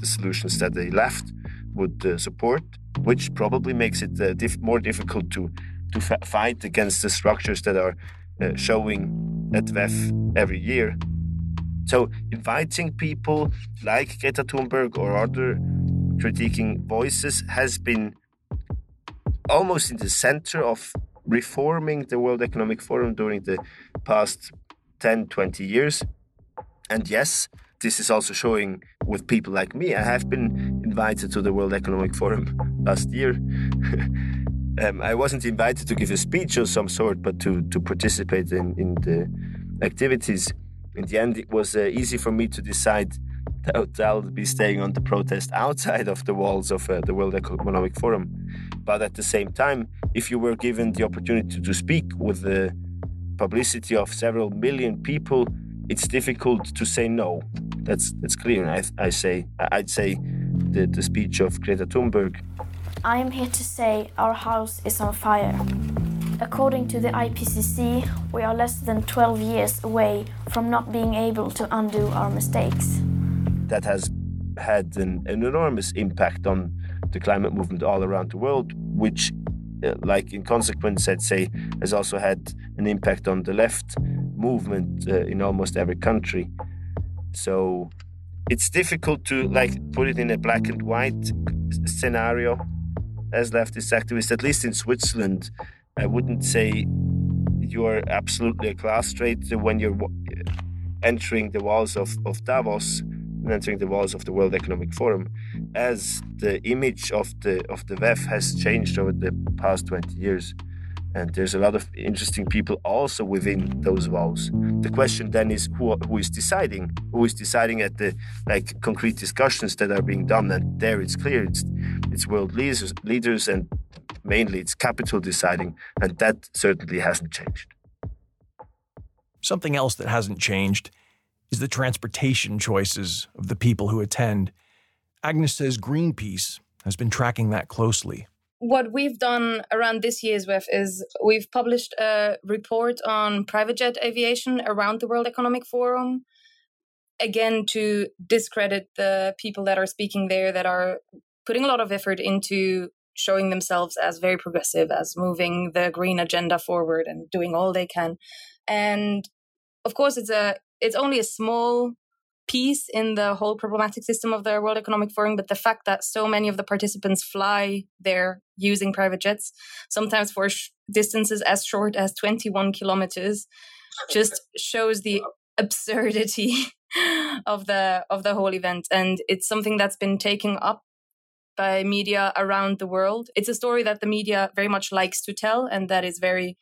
the solutions that they left would uh, support, which probably makes it uh, diff- more difficult to, to fa- fight against the structures that are uh, showing at W E F every year. So inviting people like Greta Thunberg or other critiquing voices has been almost in the center of reforming the World Economic Forum during the past ten, twenty years. And yes, this is also showing with people like me. I have been invited to the World Economic Forum last year. um, I wasn't invited to give a speech of some sort, but to, to participate in, in the activities. In the end, it was uh, easy for me to decide that I'll be staying on the protest outside of the walls of uh, the World Economic Forum. But at the same time, if you were given the opportunity to speak with the publicity of several million people, it's difficult to say no. That's that's clear. I, I say I'd say the, the speech of Greta Thunberg. I am here to say our house is on fire. According to the I P C C, we are less than twelve years away from not being able to undo our mistakes. That has had an, an enormous impact on the climate movement all around the world, which, uh, like in consequence, I'd say, has also had an impact on the left movement uh, in almost every country. So it's difficult to like put it in a black and white scenario as leftist activists, at least in Switzerland. I wouldn't say you're absolutely a class traitor when you're entering the walls of, of Davos and entering the walls of the World Economic Forum. as the image of the of the W E F has changed over the past twenty years. And there's a lot of interesting people also within those walls. The question then is who who is deciding? Who is deciding at the like concrete discussions that are being done? And there it's clear it's it's world leaders leaders and mainly it's capital deciding, and that certainly hasn't changed. Something else that hasn't changed is the transportation choices of the people who attend. Agnes says Greenpeace has been tracking that closely. What we've done around this year's W E F is we've published a report on private jet aviation around the World Economic Forum, again, to discredit the people that are speaking there that are putting a lot of effort into showing themselves as very progressive, as moving the green agenda forward and doing all they can. And of course, it's a it's only a small piece in the whole problematic system of the World Economic Forum, but the fact that so many of the participants fly there using private jets, sometimes for sh- distances as short as twenty-one kilometers, just shows the absurdity of the of the whole event. And it's something that's been taken up by media around the world. It's a story that the media very much likes to tell, and that is very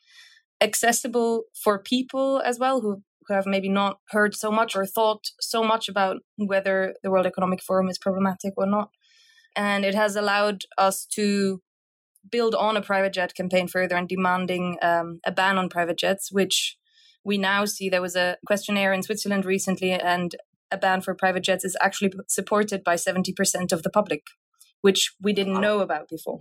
accessible for people as well who have maybe not heard so much or thought so much about whether the World Economic Forum is problematic or not. And it has allowed us to build on a private jet campaign further and demanding um, a ban on private jets, which we now see. There was a questionnaire in Switzerland recently, and a ban for private jets is actually supported by seventy percent of the public, which we didn't know about before.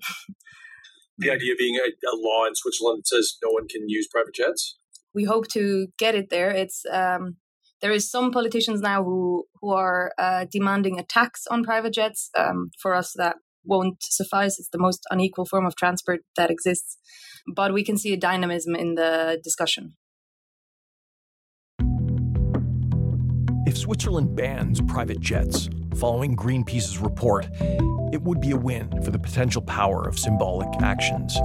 The idea being a, a law in Switzerland that says no one can use private jets? We hope to get it there. It's um, there is some politicians now who who are uh, demanding a tax on private jets. Um, for us, that won't suffice. It's the most unequal form of transport that exists. But we can see a dynamism in the discussion. If Switzerland bans private jets, following Greenpeace's report, it would be a win for the potential power of symbolic actions.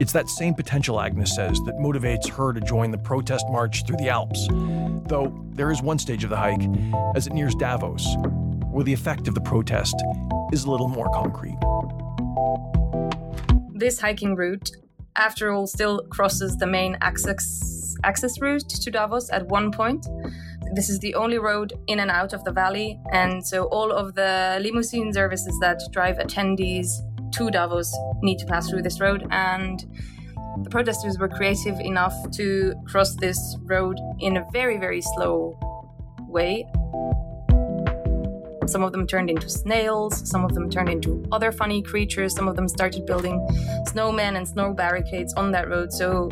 It's that same potential, Agnes says, that motivates her to join the protest march through the Alps. Though there is one stage of the hike, as it nears Davos, where the effect of the protest is a little more concrete. This hiking route, after all, still crosses the main access, access route to Davos at one point. This is the only road in and out of the valley, and so all of the limousine services that drive attendees to Davos need to pass through this road, and the protesters were creative enough to cross this road in a very, very slow way. Some of them turned into snails, some of them turned into other funny creatures, some of them started building snowmen and snow barricades on that road. So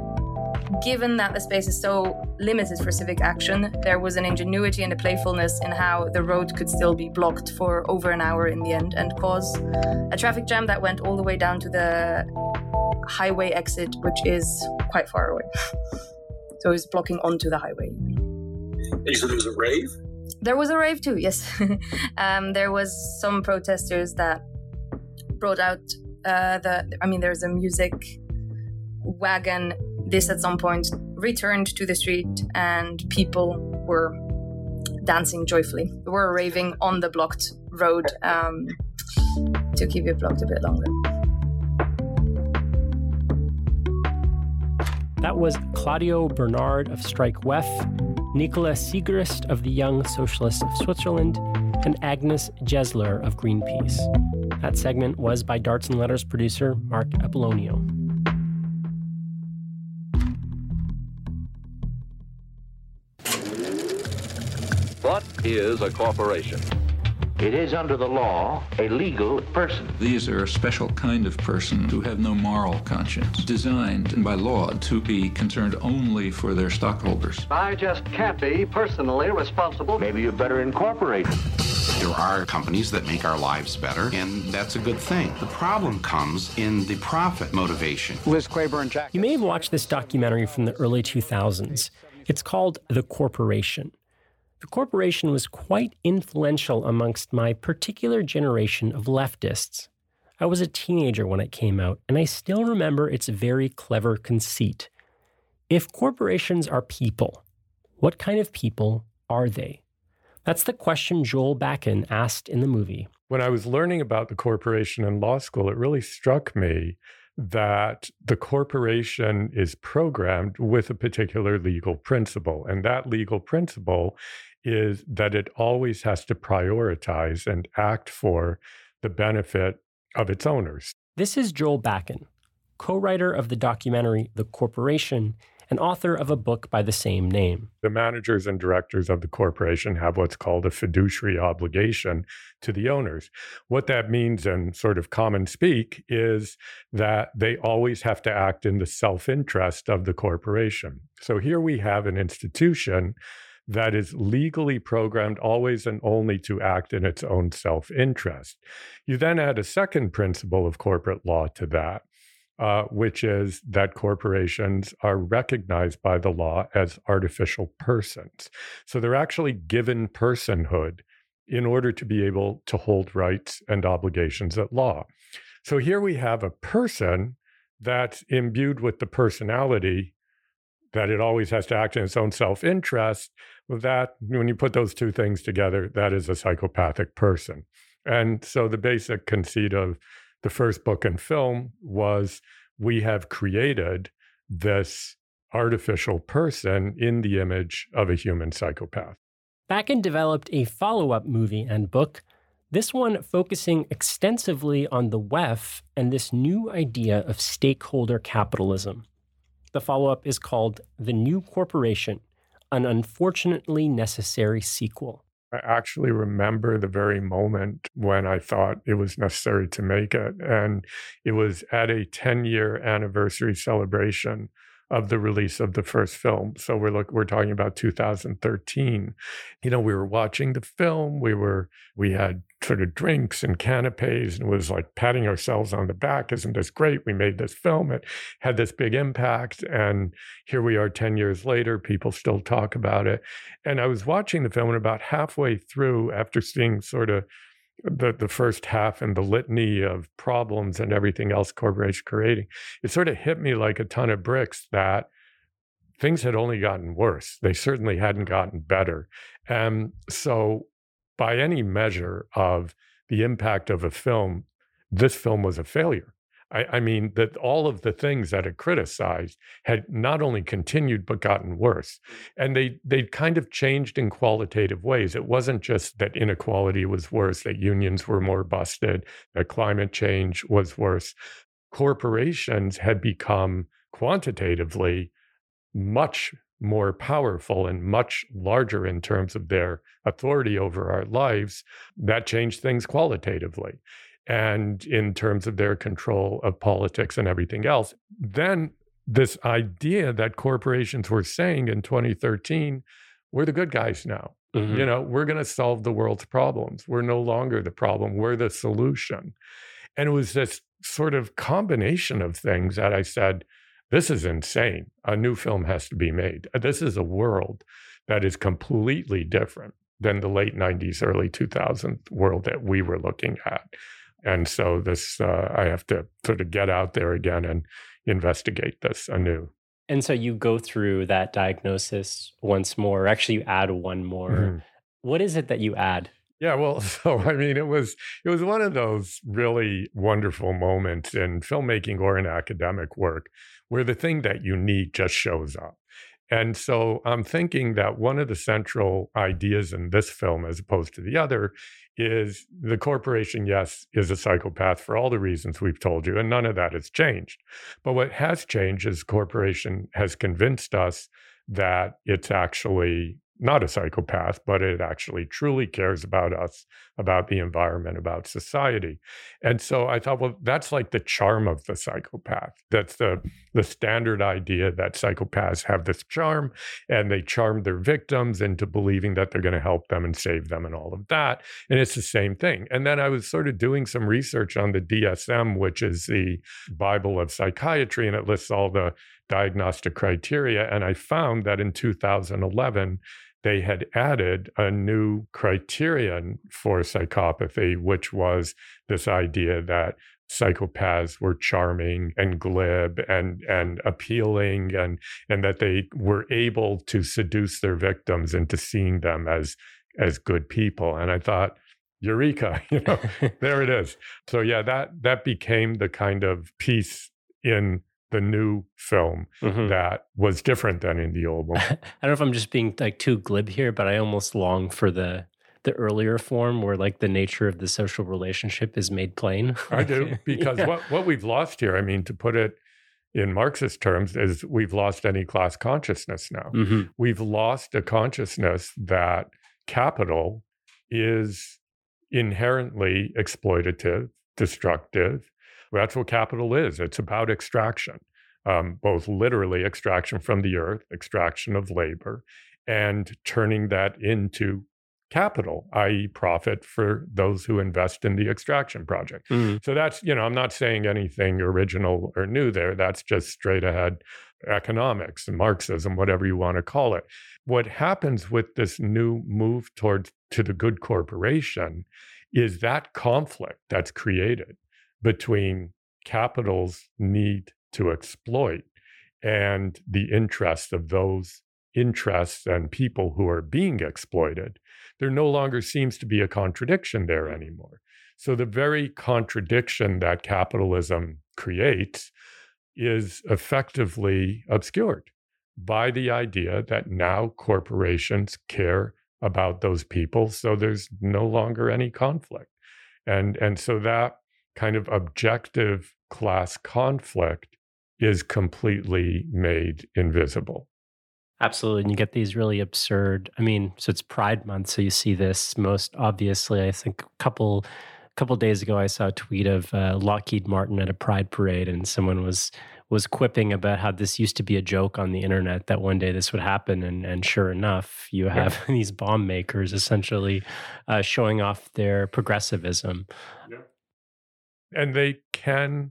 given that the space is so limited for civic action, there was an ingenuity and a playfulness in how the road could still be blocked for over an hour in the end and cause a traffic jam that went all the way down to the highway exit, which is quite far away. So it was blocking onto the highway. And so there was a rave? There was a rave too, yes. um, there was some protesters that brought out uh, the... I mean, there's a music wagon. This at some point returned to the street and people were dancing joyfully. They were raving on the blocked road um, to keep it blocked a bit longer. That was Claudio Bernard of Strike W E F, Nicola Siegrist of the Young Socialists of Switzerland, and Agnes Jessler of Greenpeace. That segment was by Darts and Letters producer Mark Apollonio. What is a corporation? It is, under the law, a legal person. These are a special kind of person who have no moral conscience, designed by law to be concerned only for their stockholders. I just can't be personally responsible. Maybe you better incorporate. There are companies that make our lives better, and that's a good thing. The problem comes in the profit motivation. Liz Claiborne Jackson. You may have watched this documentary from the early two thousands. It's called The Corporation. The Corporation was quite influential amongst my particular generation of leftists. I was a teenager when it came out, and I still remember its very clever conceit. If corporations are people, what kind of people are they? That's the question Joel Bakan asked in the movie. When I was learning about the corporation in law school, it really struck me that the corporation is programmed with a particular legal principle. And that legal principle is that it always has to prioritize and act for the benefit of its owners. This is Joel Bakan, co-writer of the documentary The Corporation, and author of a book by the same name. The managers and directors of the corporation have what's called a fiduciary obligation to the owners. What that means in sort of common speak is that they always have to act in the self-interest of the corporation. So here we have an institution that is legally programmed always and only to act in its own self-interest. You then add a second principle of corporate law to that, Uh, which is that corporations are recognized by the law as artificial persons. So they're actually given personhood in order to be able to hold rights and obligations at law. So here we have a person that's imbued with the personality that it always has to act in its own self-interest. That, when you put those two things together, that is a psychopathic person. And so the basic conceit of the first book and film was, we have created this artificial person in the image of a human psychopath. Bakan developed a follow-up movie and book, this one focusing extensively on the W E F and this new idea of stakeholder capitalism. The follow-up is called The New Corporation, an unfortunately necessary sequel. I actually remember the very moment when I thought it was necessary to make it. And it was at a ten-year anniversary celebration of the release of the first film. So we're look, we're talking about two thousand thirteen. You know, we were watching the film. We were we had sort of drinks and canapes, and was like patting ourselves on the back. Isn't this great? We made this film. It had this big impact. And here we are ten years later. People still talk about it. And I was watching the film, and about halfway through, after seeing sort of the the first half and the litany of problems and everything else corporation creating, it sort of hit me like a ton of bricks that things had only gotten worse. They certainly hadn't gotten better. And so by any measure of the impact of a film, this film was a failure. I, I mean, that all of the things that it criticized had not only continued, but gotten worse. And they they kind of changed in qualitative ways. It wasn't just that inequality was worse, that unions were more busted, that climate change was worse. Corporations had become quantitatively much more powerful and much larger in terms of their authority over our lives. That changed things qualitatively, and in terms of their control of politics and everything else. Then this idea that corporations were saying in twenty thirteen, we're the good guys now. Mm-hmm. You know, we're going to solve the world's problems. We're no longer the problem. We're the solution. And it was this sort of combination of things that I said, this is insane. A new film has to be made. This is a world that is completely different than the late nineties, early two thousands world that we were looking at. And so this, uh, I have to sort of get out there again and investigate this anew. And so you go through that diagnosis once more. Actually, you add one more. Mm-hmm. What is it that you add? Yeah, well, so, I mean, it was it was one of those really wonderful moments in filmmaking or in academic work where the thing that you need just shows up. And so I'm thinking that one of the central ideas in this film, as opposed to the other, is the corporation, yes, is a psychopath for all the reasons we've told you, and none of that has changed. But what has changed is the corporation has convinced us that it's actually not a psychopath, but it actually truly cares about us, about the environment, about society. And so I thought, well, that's like the charm of the psychopath. That's the, the standard idea that psychopaths have this charm, and they charm their victims into believing that they're going to help them and save them and all of that. And it's the same thing. And then I was sort of doing some research on the D S M, which is the Bible of psychiatry, and it lists all the diagnostic criteria. And I found that in two thousand eleven, they had added a new criterion for psychopathy, which was this idea that psychopaths were charming and glib and and appealing, and and that they were able to seduce their victims into seeing them as as good people. And I thought, eureka, you know, there it is. So yeah, that that became the kind of piece in the new film mm-hmm. that was different than in the old one. I don't know if I'm just being like too glib here, but I almost long for the the earlier form where like the nature of the social relationship is made plain. I do, because yeah. what, what we've lost here, I mean, to put it in Marxist terms, is we've lost any class consciousness now. Mm-hmm. We've lost a consciousness that capital is inherently exploitative, destructive. That's what capital is. It's about extraction, um, both literally extraction from the earth, extraction of labor, and turning that into capital, that is profit for those who invest in the extraction project. Mm. So that's, you know, I'm not saying anything original or new there. That's just straight ahead economics and Marxism, whatever you want to call it. What happens with this new move towards to the good corporation is that conflict that's created between capital's need to exploit and the interests of those interests and people who are being exploited. There no longer seems to be a contradiction there anymore. So the very contradiction that capitalism creates is effectively obscured by the idea that now corporations care about those people, so there's no longer any conflict. And, and so that kind of objective class conflict is completely made invisible. Absolutely. And you get these really absurd, I mean, so it's Pride Month, so you see this most obviously. I think a couple a couple days ago, I saw a tweet of uh, Lockheed Martin at a Pride parade, and someone was was quipping about how this used to be a joke on the internet, that one day this would happen. And, and sure enough, you have yeah. these bomb makers essentially uh, showing off their progressivism. Yeah. And they can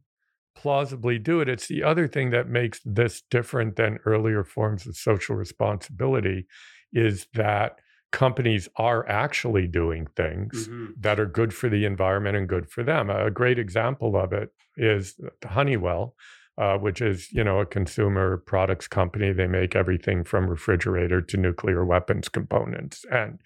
plausibly do it. It's the other thing that makes this different than earlier forms of social responsibility is that companies are actually doing things mm-hmm. that are good for the environment and good for them. A great example of it is Honeywell, uh, which is, you know, a consumer products company. They make everything from refrigerator to nuclear weapons components, and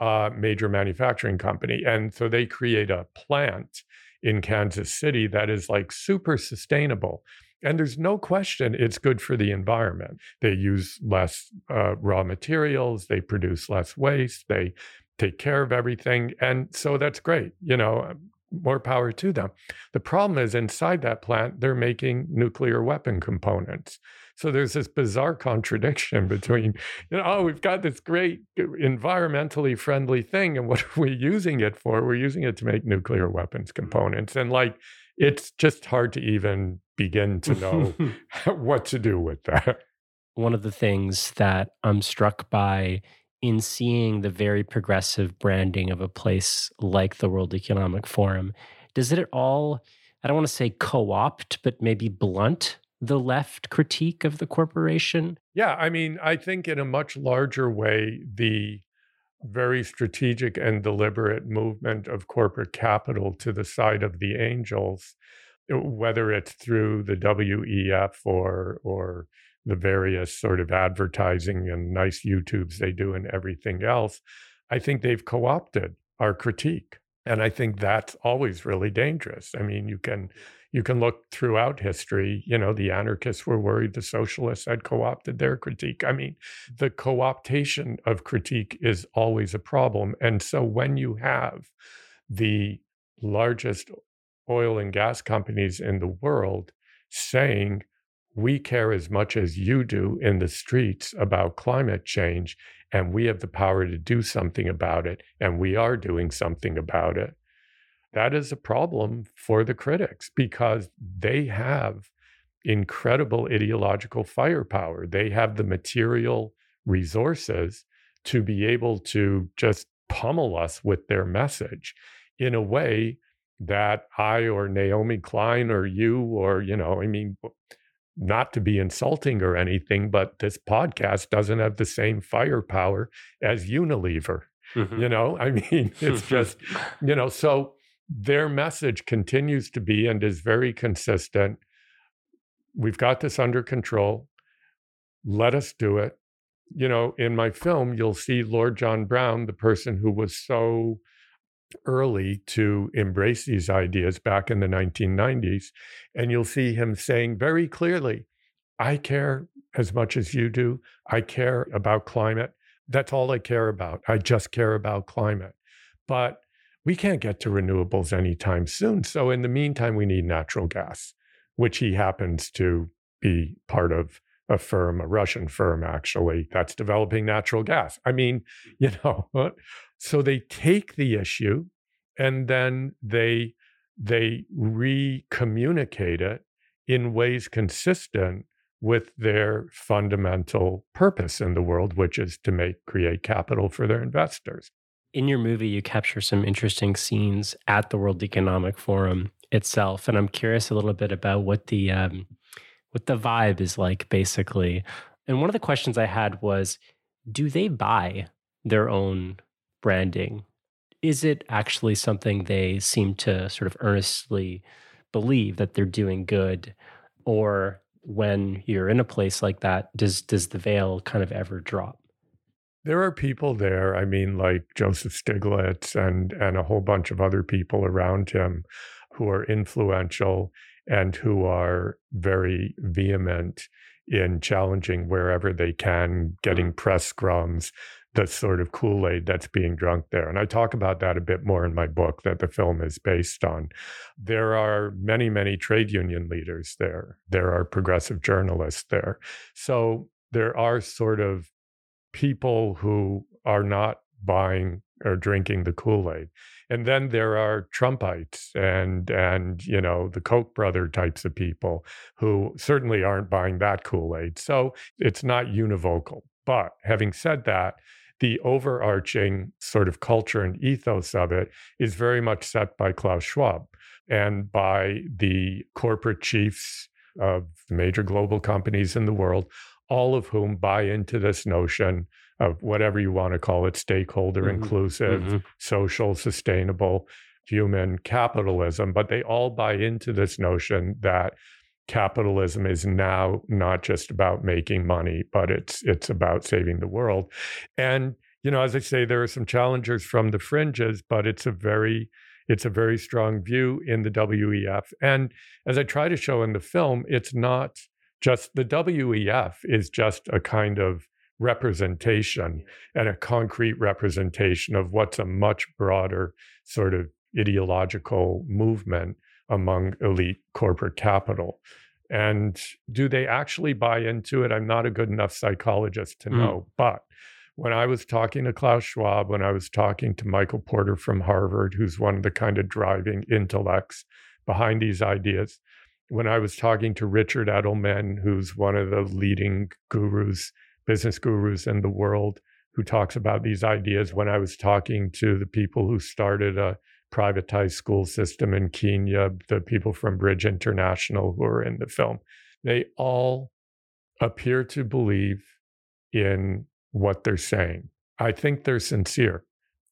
a uh, major manufacturing company. And so they create a plant in Kansas City that is like super sustainable. And there's no question it's good for the environment. They use less uh, raw materials, they produce less waste, they take care of everything. And so that's great, you know, more power to them. The problem is inside that plant, they're making nuclear weapon components. So there's this bizarre contradiction between, you know, oh, we've got this great environmentally friendly thing, and what are we using it for? We're using it to make nuclear weapons components. And like, it's just hard to even begin to know what to do with that. One of the things that I'm struck by in seeing the very progressive branding of a place like the World Economic Forum, does it at all, I don't want to say co-opt, but maybe blunt the left critique of the corporation? Yeah, I mean, I think in a much larger way, the very strategic and deliberate movement of corporate capital to the side of the angels, whether it's through the W E F or or the various sort of advertising and nice YouTubes they do and everything else, I think they've co-opted our critique. And I think that's always really dangerous. I mean, you can you can look throughout history, you know, the anarchists were worried the socialists had co-opted their critique. I mean, the co-optation of critique is always a problem. And so when you have the largest oil and gas companies in the world saying, we care as much as you do in the streets about climate change, and we have the power to do something about it, and we are doing something about it. That is a problem for the critics because they have incredible ideological firepower. They have the material resources to be able to just pummel us with their message in a way that I or Naomi Klein or you or, you know, I mean, not to be insulting or anything, but this podcast doesn't have the same firepower as Unilever. Mm-hmm. You know, I mean, it's just, you know, so their message continues to be and is very consistent. We've got this under control. Let us do it. You know, in my film, you'll see Lord John Brown, the person who was so early to embrace these ideas back in the nineteen nineties. And you'll see him saying very clearly, I care as much as you do. I care about climate. That's all I care about. I just care about climate. But we can't get to renewables anytime soon. So in the meantime, we need natural gas, which he happens to be part of a firm, a Russian firm, actually, that's developing natural gas. I mean, you know, so they take the issue and then they, they re-communicate it in ways consistent with their fundamental purpose in the world, which is to make, create capital for their investors. In your movie, you capture some interesting scenes at the World Economic Forum itself. And I'm curious a little bit about what the um, what the vibe is like, basically. And one of the questions I had was, do they buy their own branding? Is it actually something they seem to sort of earnestly believe that they're doing good? Or when you're in a place like that, does does the veil kind of ever drop? There are people there, I mean, like Joseph Stiglitz and, and a whole bunch of other people around him who are influential and who are very vehement in challenging wherever they can, getting press scrums, the sort of Kool-Aid that's being drunk there. And I talk about that a bit more in my book that the film is based on. There are many, many trade union leaders there. There are progressive journalists there. So there are sort of people who are not buying or drinking the Kool-Aid. And then there are Trumpites and, and you know, the Koch brother types of people who certainly aren't buying that Kool-Aid. So it's not univocal. But having said that, the overarching sort of culture and ethos of it is very much set by Klaus Schwab and by the corporate chiefs of the major global companies in the world, all of whom buy into this notion of whatever you want to call it, stakeholder mm-hmm. inclusive, mm-hmm. social, sustainable, human capitalism. But they all buy into this notion that capitalism is now not just about making money, but it's it's about saving the world. And, you know, as I say, there are some challengers from the fringes, but it's a very it's a very strong view in the W E F. And as I try to show in the film, it's not just the W E F is just a kind of representation and a concrete representation of what's a much broader sort of ideological movement among elite corporate capital. And do they actually buy into it? I'm not a good enough psychologist to know. Mm. But when I was talking to Klaus Schwab, when I was talking to Michael Porter from Harvard, who's one of the kind of driving intellects behind these ideas, when I was talking to Richard Edelman, who's one of the leading gurus, business gurus in the world, who talks about these ideas, when I was talking to the people who started a privatized school system in Kenya, the people from Bridge International who are in the film, they all appear to believe in what they're saying. I think they're sincere.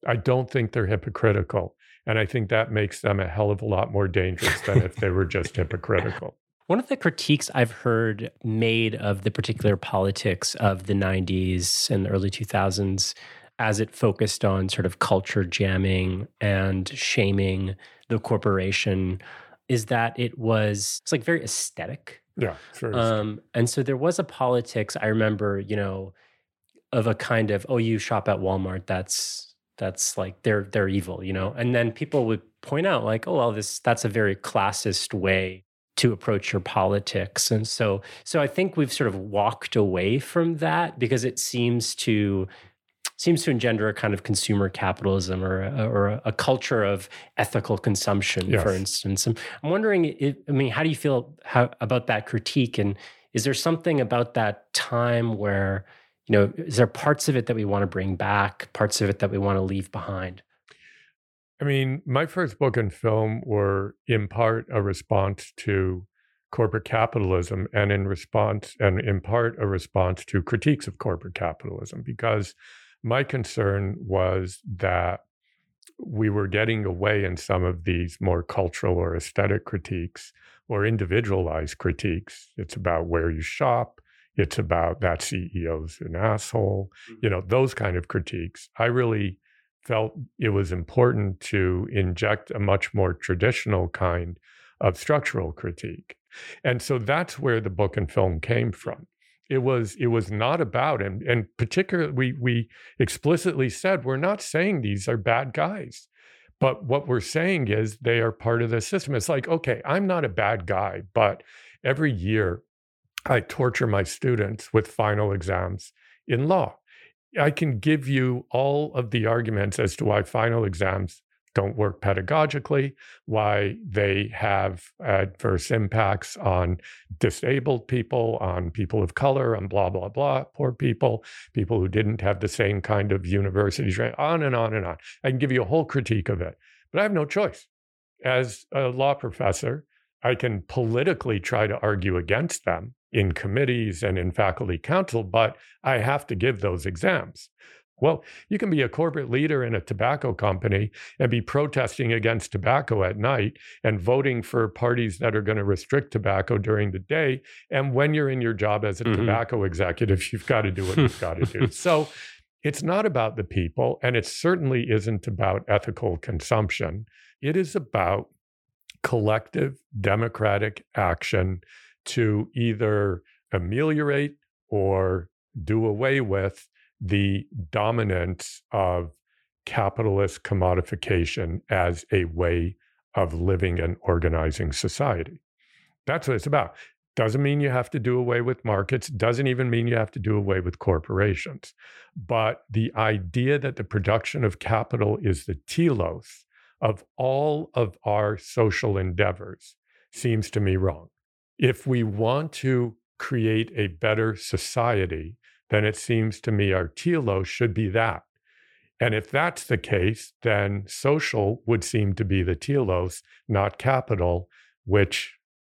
I don't think they're hypocritical. And I think that makes them a hell of a lot more dangerous than if they were just hypocritical. One of the critiques I've heard made of the particular politics of the nineties and the early two thousands, as it focused on sort of culture jamming and shaming the corporation, is that it was it's like very aesthetic. Yeah, sure. Um, and so there was a politics, I remember, you know, of a kind of, oh, you shop at Walmart, that's... That's like, they're they're evil, you know? And then people would point out like, oh, well, this that's a very classist way to approach your politics. And so so I think we've sort of walked away from that because it seems to seems to engender a kind of consumer capitalism or a, or a, a culture of ethical consumption, yes. for instance. I'm, I'm wondering, if, I mean, how do you feel how, about that critique? And is there something about that time where... You know, is there parts of it that we want to bring back, parts of it that we want to leave behind? I mean, my first book and film were in part a response to corporate capitalism and in response, and in part a response to critiques of corporate capitalism, because my concern was that we were getting away in some of these more cultural or aesthetic critiques or individualized critiques. It's about where you shop. It's about that C E O's an asshole, you know, those kind of critiques. I really felt it was important to inject a much more traditional kind of structural critique. And so that's where the book and film came from. It was it was not about, and, and particularly we, we explicitly said, we're not saying these are bad guys. But what we're saying is they are part of the system. It's like, okay, I'm not a bad guy, but every year I torture my students with final exams in law. I can give you all of the arguments as to why final exams don't work pedagogically, why they have adverse impacts on disabled people, on people of color, on blah, blah, blah, poor people, people who didn't have the same kind of university training, on and on and on. I can give you a whole critique of it, but I have no choice. As a law professor, I can politically try to argue against them in committees and in faculty council, but I have to give those exams. Well, you can be a corporate leader in a tobacco company and be protesting against tobacco at night and voting for parties that are going to restrict tobacco during the day. And when you're in your job as a mm-hmm. tobacco executive, you've got to do what you've got to do. So it's not about the people, and it certainly isn't about ethical consumption. It is about collective democratic action to either ameliorate or do away with the dominance of capitalist commodification as a way of living and organizing society. That's what it's about. Doesn't mean you have to do away with markets, doesn't even mean you have to do away with corporations. But the idea that the production of capital is the telos of all of our social endeavors seems to me wrong. If we want to create a better society, then it seems to me our telos should be that. And if that's the case, then social would seem to be the telos, not capital, which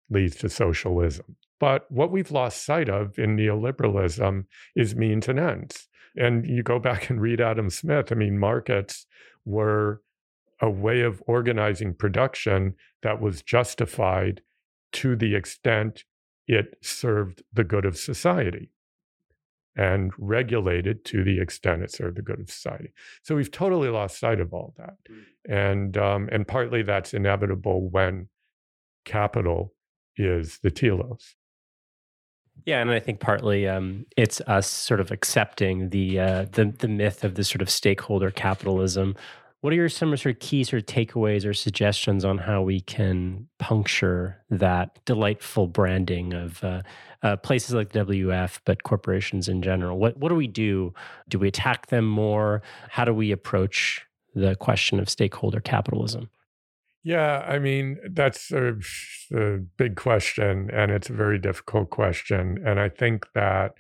leads to socialism. But what we've lost sight of in neoliberalism is means and ends. And you go back and read Adam Smith, I mean, markets were a way of organizing production that was justified to the extent it served the good of society, and regulated to the extent it served the good of society. So we've totally lost sight of all that. And um, and partly that's inevitable when capital is the telos. Yeah, and I think partly um, it's us sort of accepting the, uh, the the myth of this sort of stakeholder capitalism. What are your some sort of key sort of takeaways or suggestions on how we can puncture that delightful branding of uh, uh, places like the W E F, but corporations in general? What what do we do? Do we attack them more? How do we approach the question of stakeholder capitalism? Yeah, I mean, that's a, a big question, and it's a very difficult question. And I think that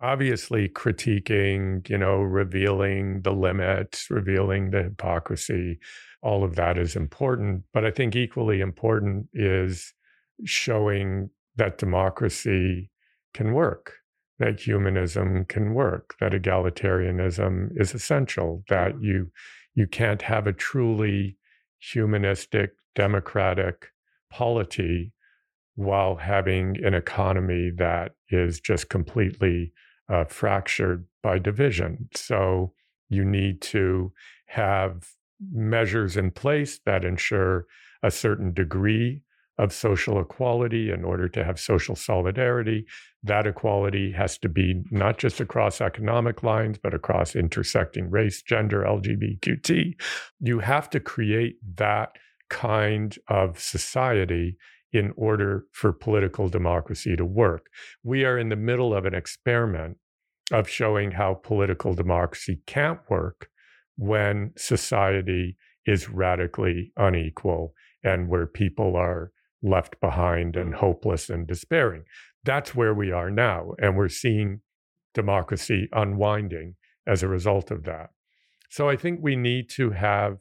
obviously critiquing, you know, revealing the limits, revealing the hypocrisy, all of that is important. But I think equally important is showing that democracy can work, that humanism can work, that egalitarianism is essential, that you, you can't have a truly humanistic, democratic polity while having an economy that is just completely Uh, fractured by division. So you need to have measures in place that ensure a certain degree of social equality in order to have social solidarity. That equality has to be not just across economic lines, but across intersecting race, gender, L G B T Q. You have to create that kind of society in order for political democracy to work. We are in the middle of an experiment of showing how political democracy can't work when society is radically unequal and where people are left behind and hopeless and despairing. That's where we are now, and we're seeing democracy unwinding as a result of that. So I think we need to have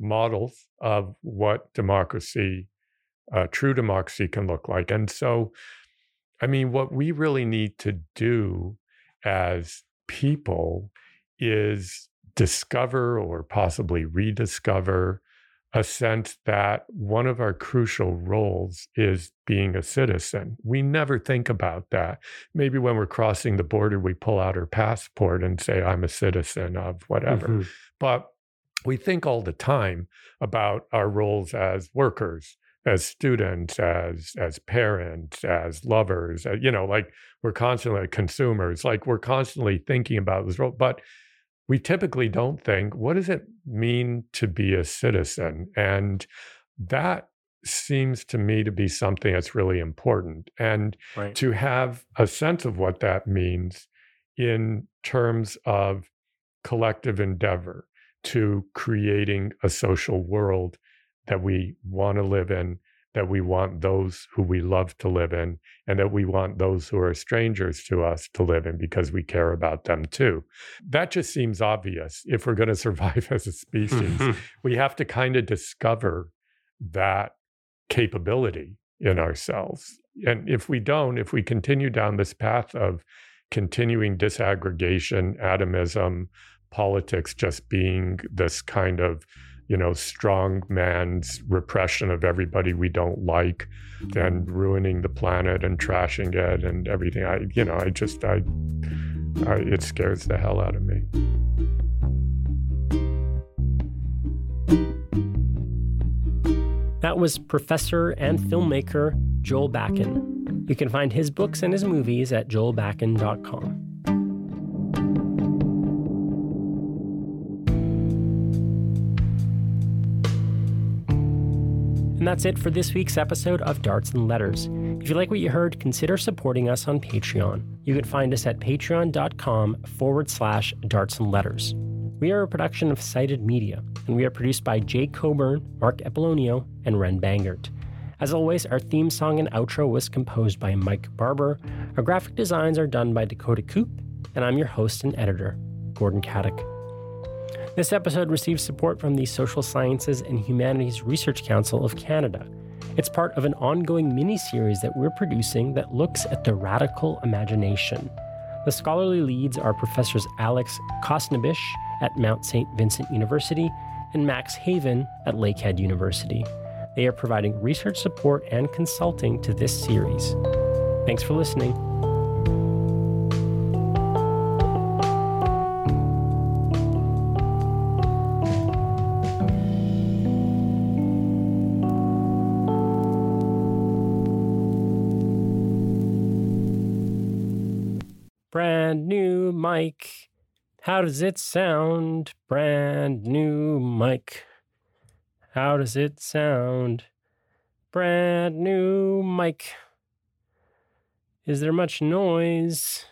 models of what democracy Uh, true democracy can look like. And so, I mean, what we really need to do as people is discover or possibly rediscover a sense that one of our crucial roles is being a citizen. We never think about that. Maybe when we're crossing the border, we pull out our passport and say, I'm a citizen of whatever. Mm-hmm. But we think all the time about our roles as workers, as students, as as parents, as lovers, you know, like we're constantly consumers, like we're constantly thinking about this role, but we typically don't think, what does it mean to be a citizen? And that seems to me to be something that's really important. And right. to have a sense of what that means in terms of collective endeavor to creating a social world that we want to live in, that we want those who we love to live in, and that we want those who are strangers to us to live in because we care about them too. That just seems obvious. If we're going to survive as a species, mm-hmm. we have to kind of discover that capability in ourselves. And if we don't, if we continue down this path of continuing disaggregation, atomism, politics just being this kind of, you know, strong man's repression of everybody we don't like, and ruining the planet and trashing it and everything, I, you know, I just, I, I it scares the hell out of me. That was professor and filmmaker Joel Bakan. You can find his books and his movies at joel bakan dot com. And that's it for this week's episode of Darts and Letters. If you like what you heard, consider supporting us on Patreon. You can find us at patreon.com forward slash darts and letters. We are a production of Cited Media, and we are produced by Jay Coburn, Mark Epilonio, and Ren Bangert. As always, our theme song and outro was composed by Mike Barber. Our graphic designs are done by Dakota Koop, and I'm your host and editor, Gordon Kadic. This episode receives support from the Social Sciences and Humanities Research Council of Canada. It's part of an ongoing mini-series that we're producing that looks at the radical imagination. The scholarly leads are Professors Alex Kosnebich at Mount Saint Vincent University and Max Haven at Lakehead University. They are providing research support and consulting to this series. Thanks for listening. Brand new mic. How does it sound? Brand new mic. How does it sound? Brand new mic. Is there much noise?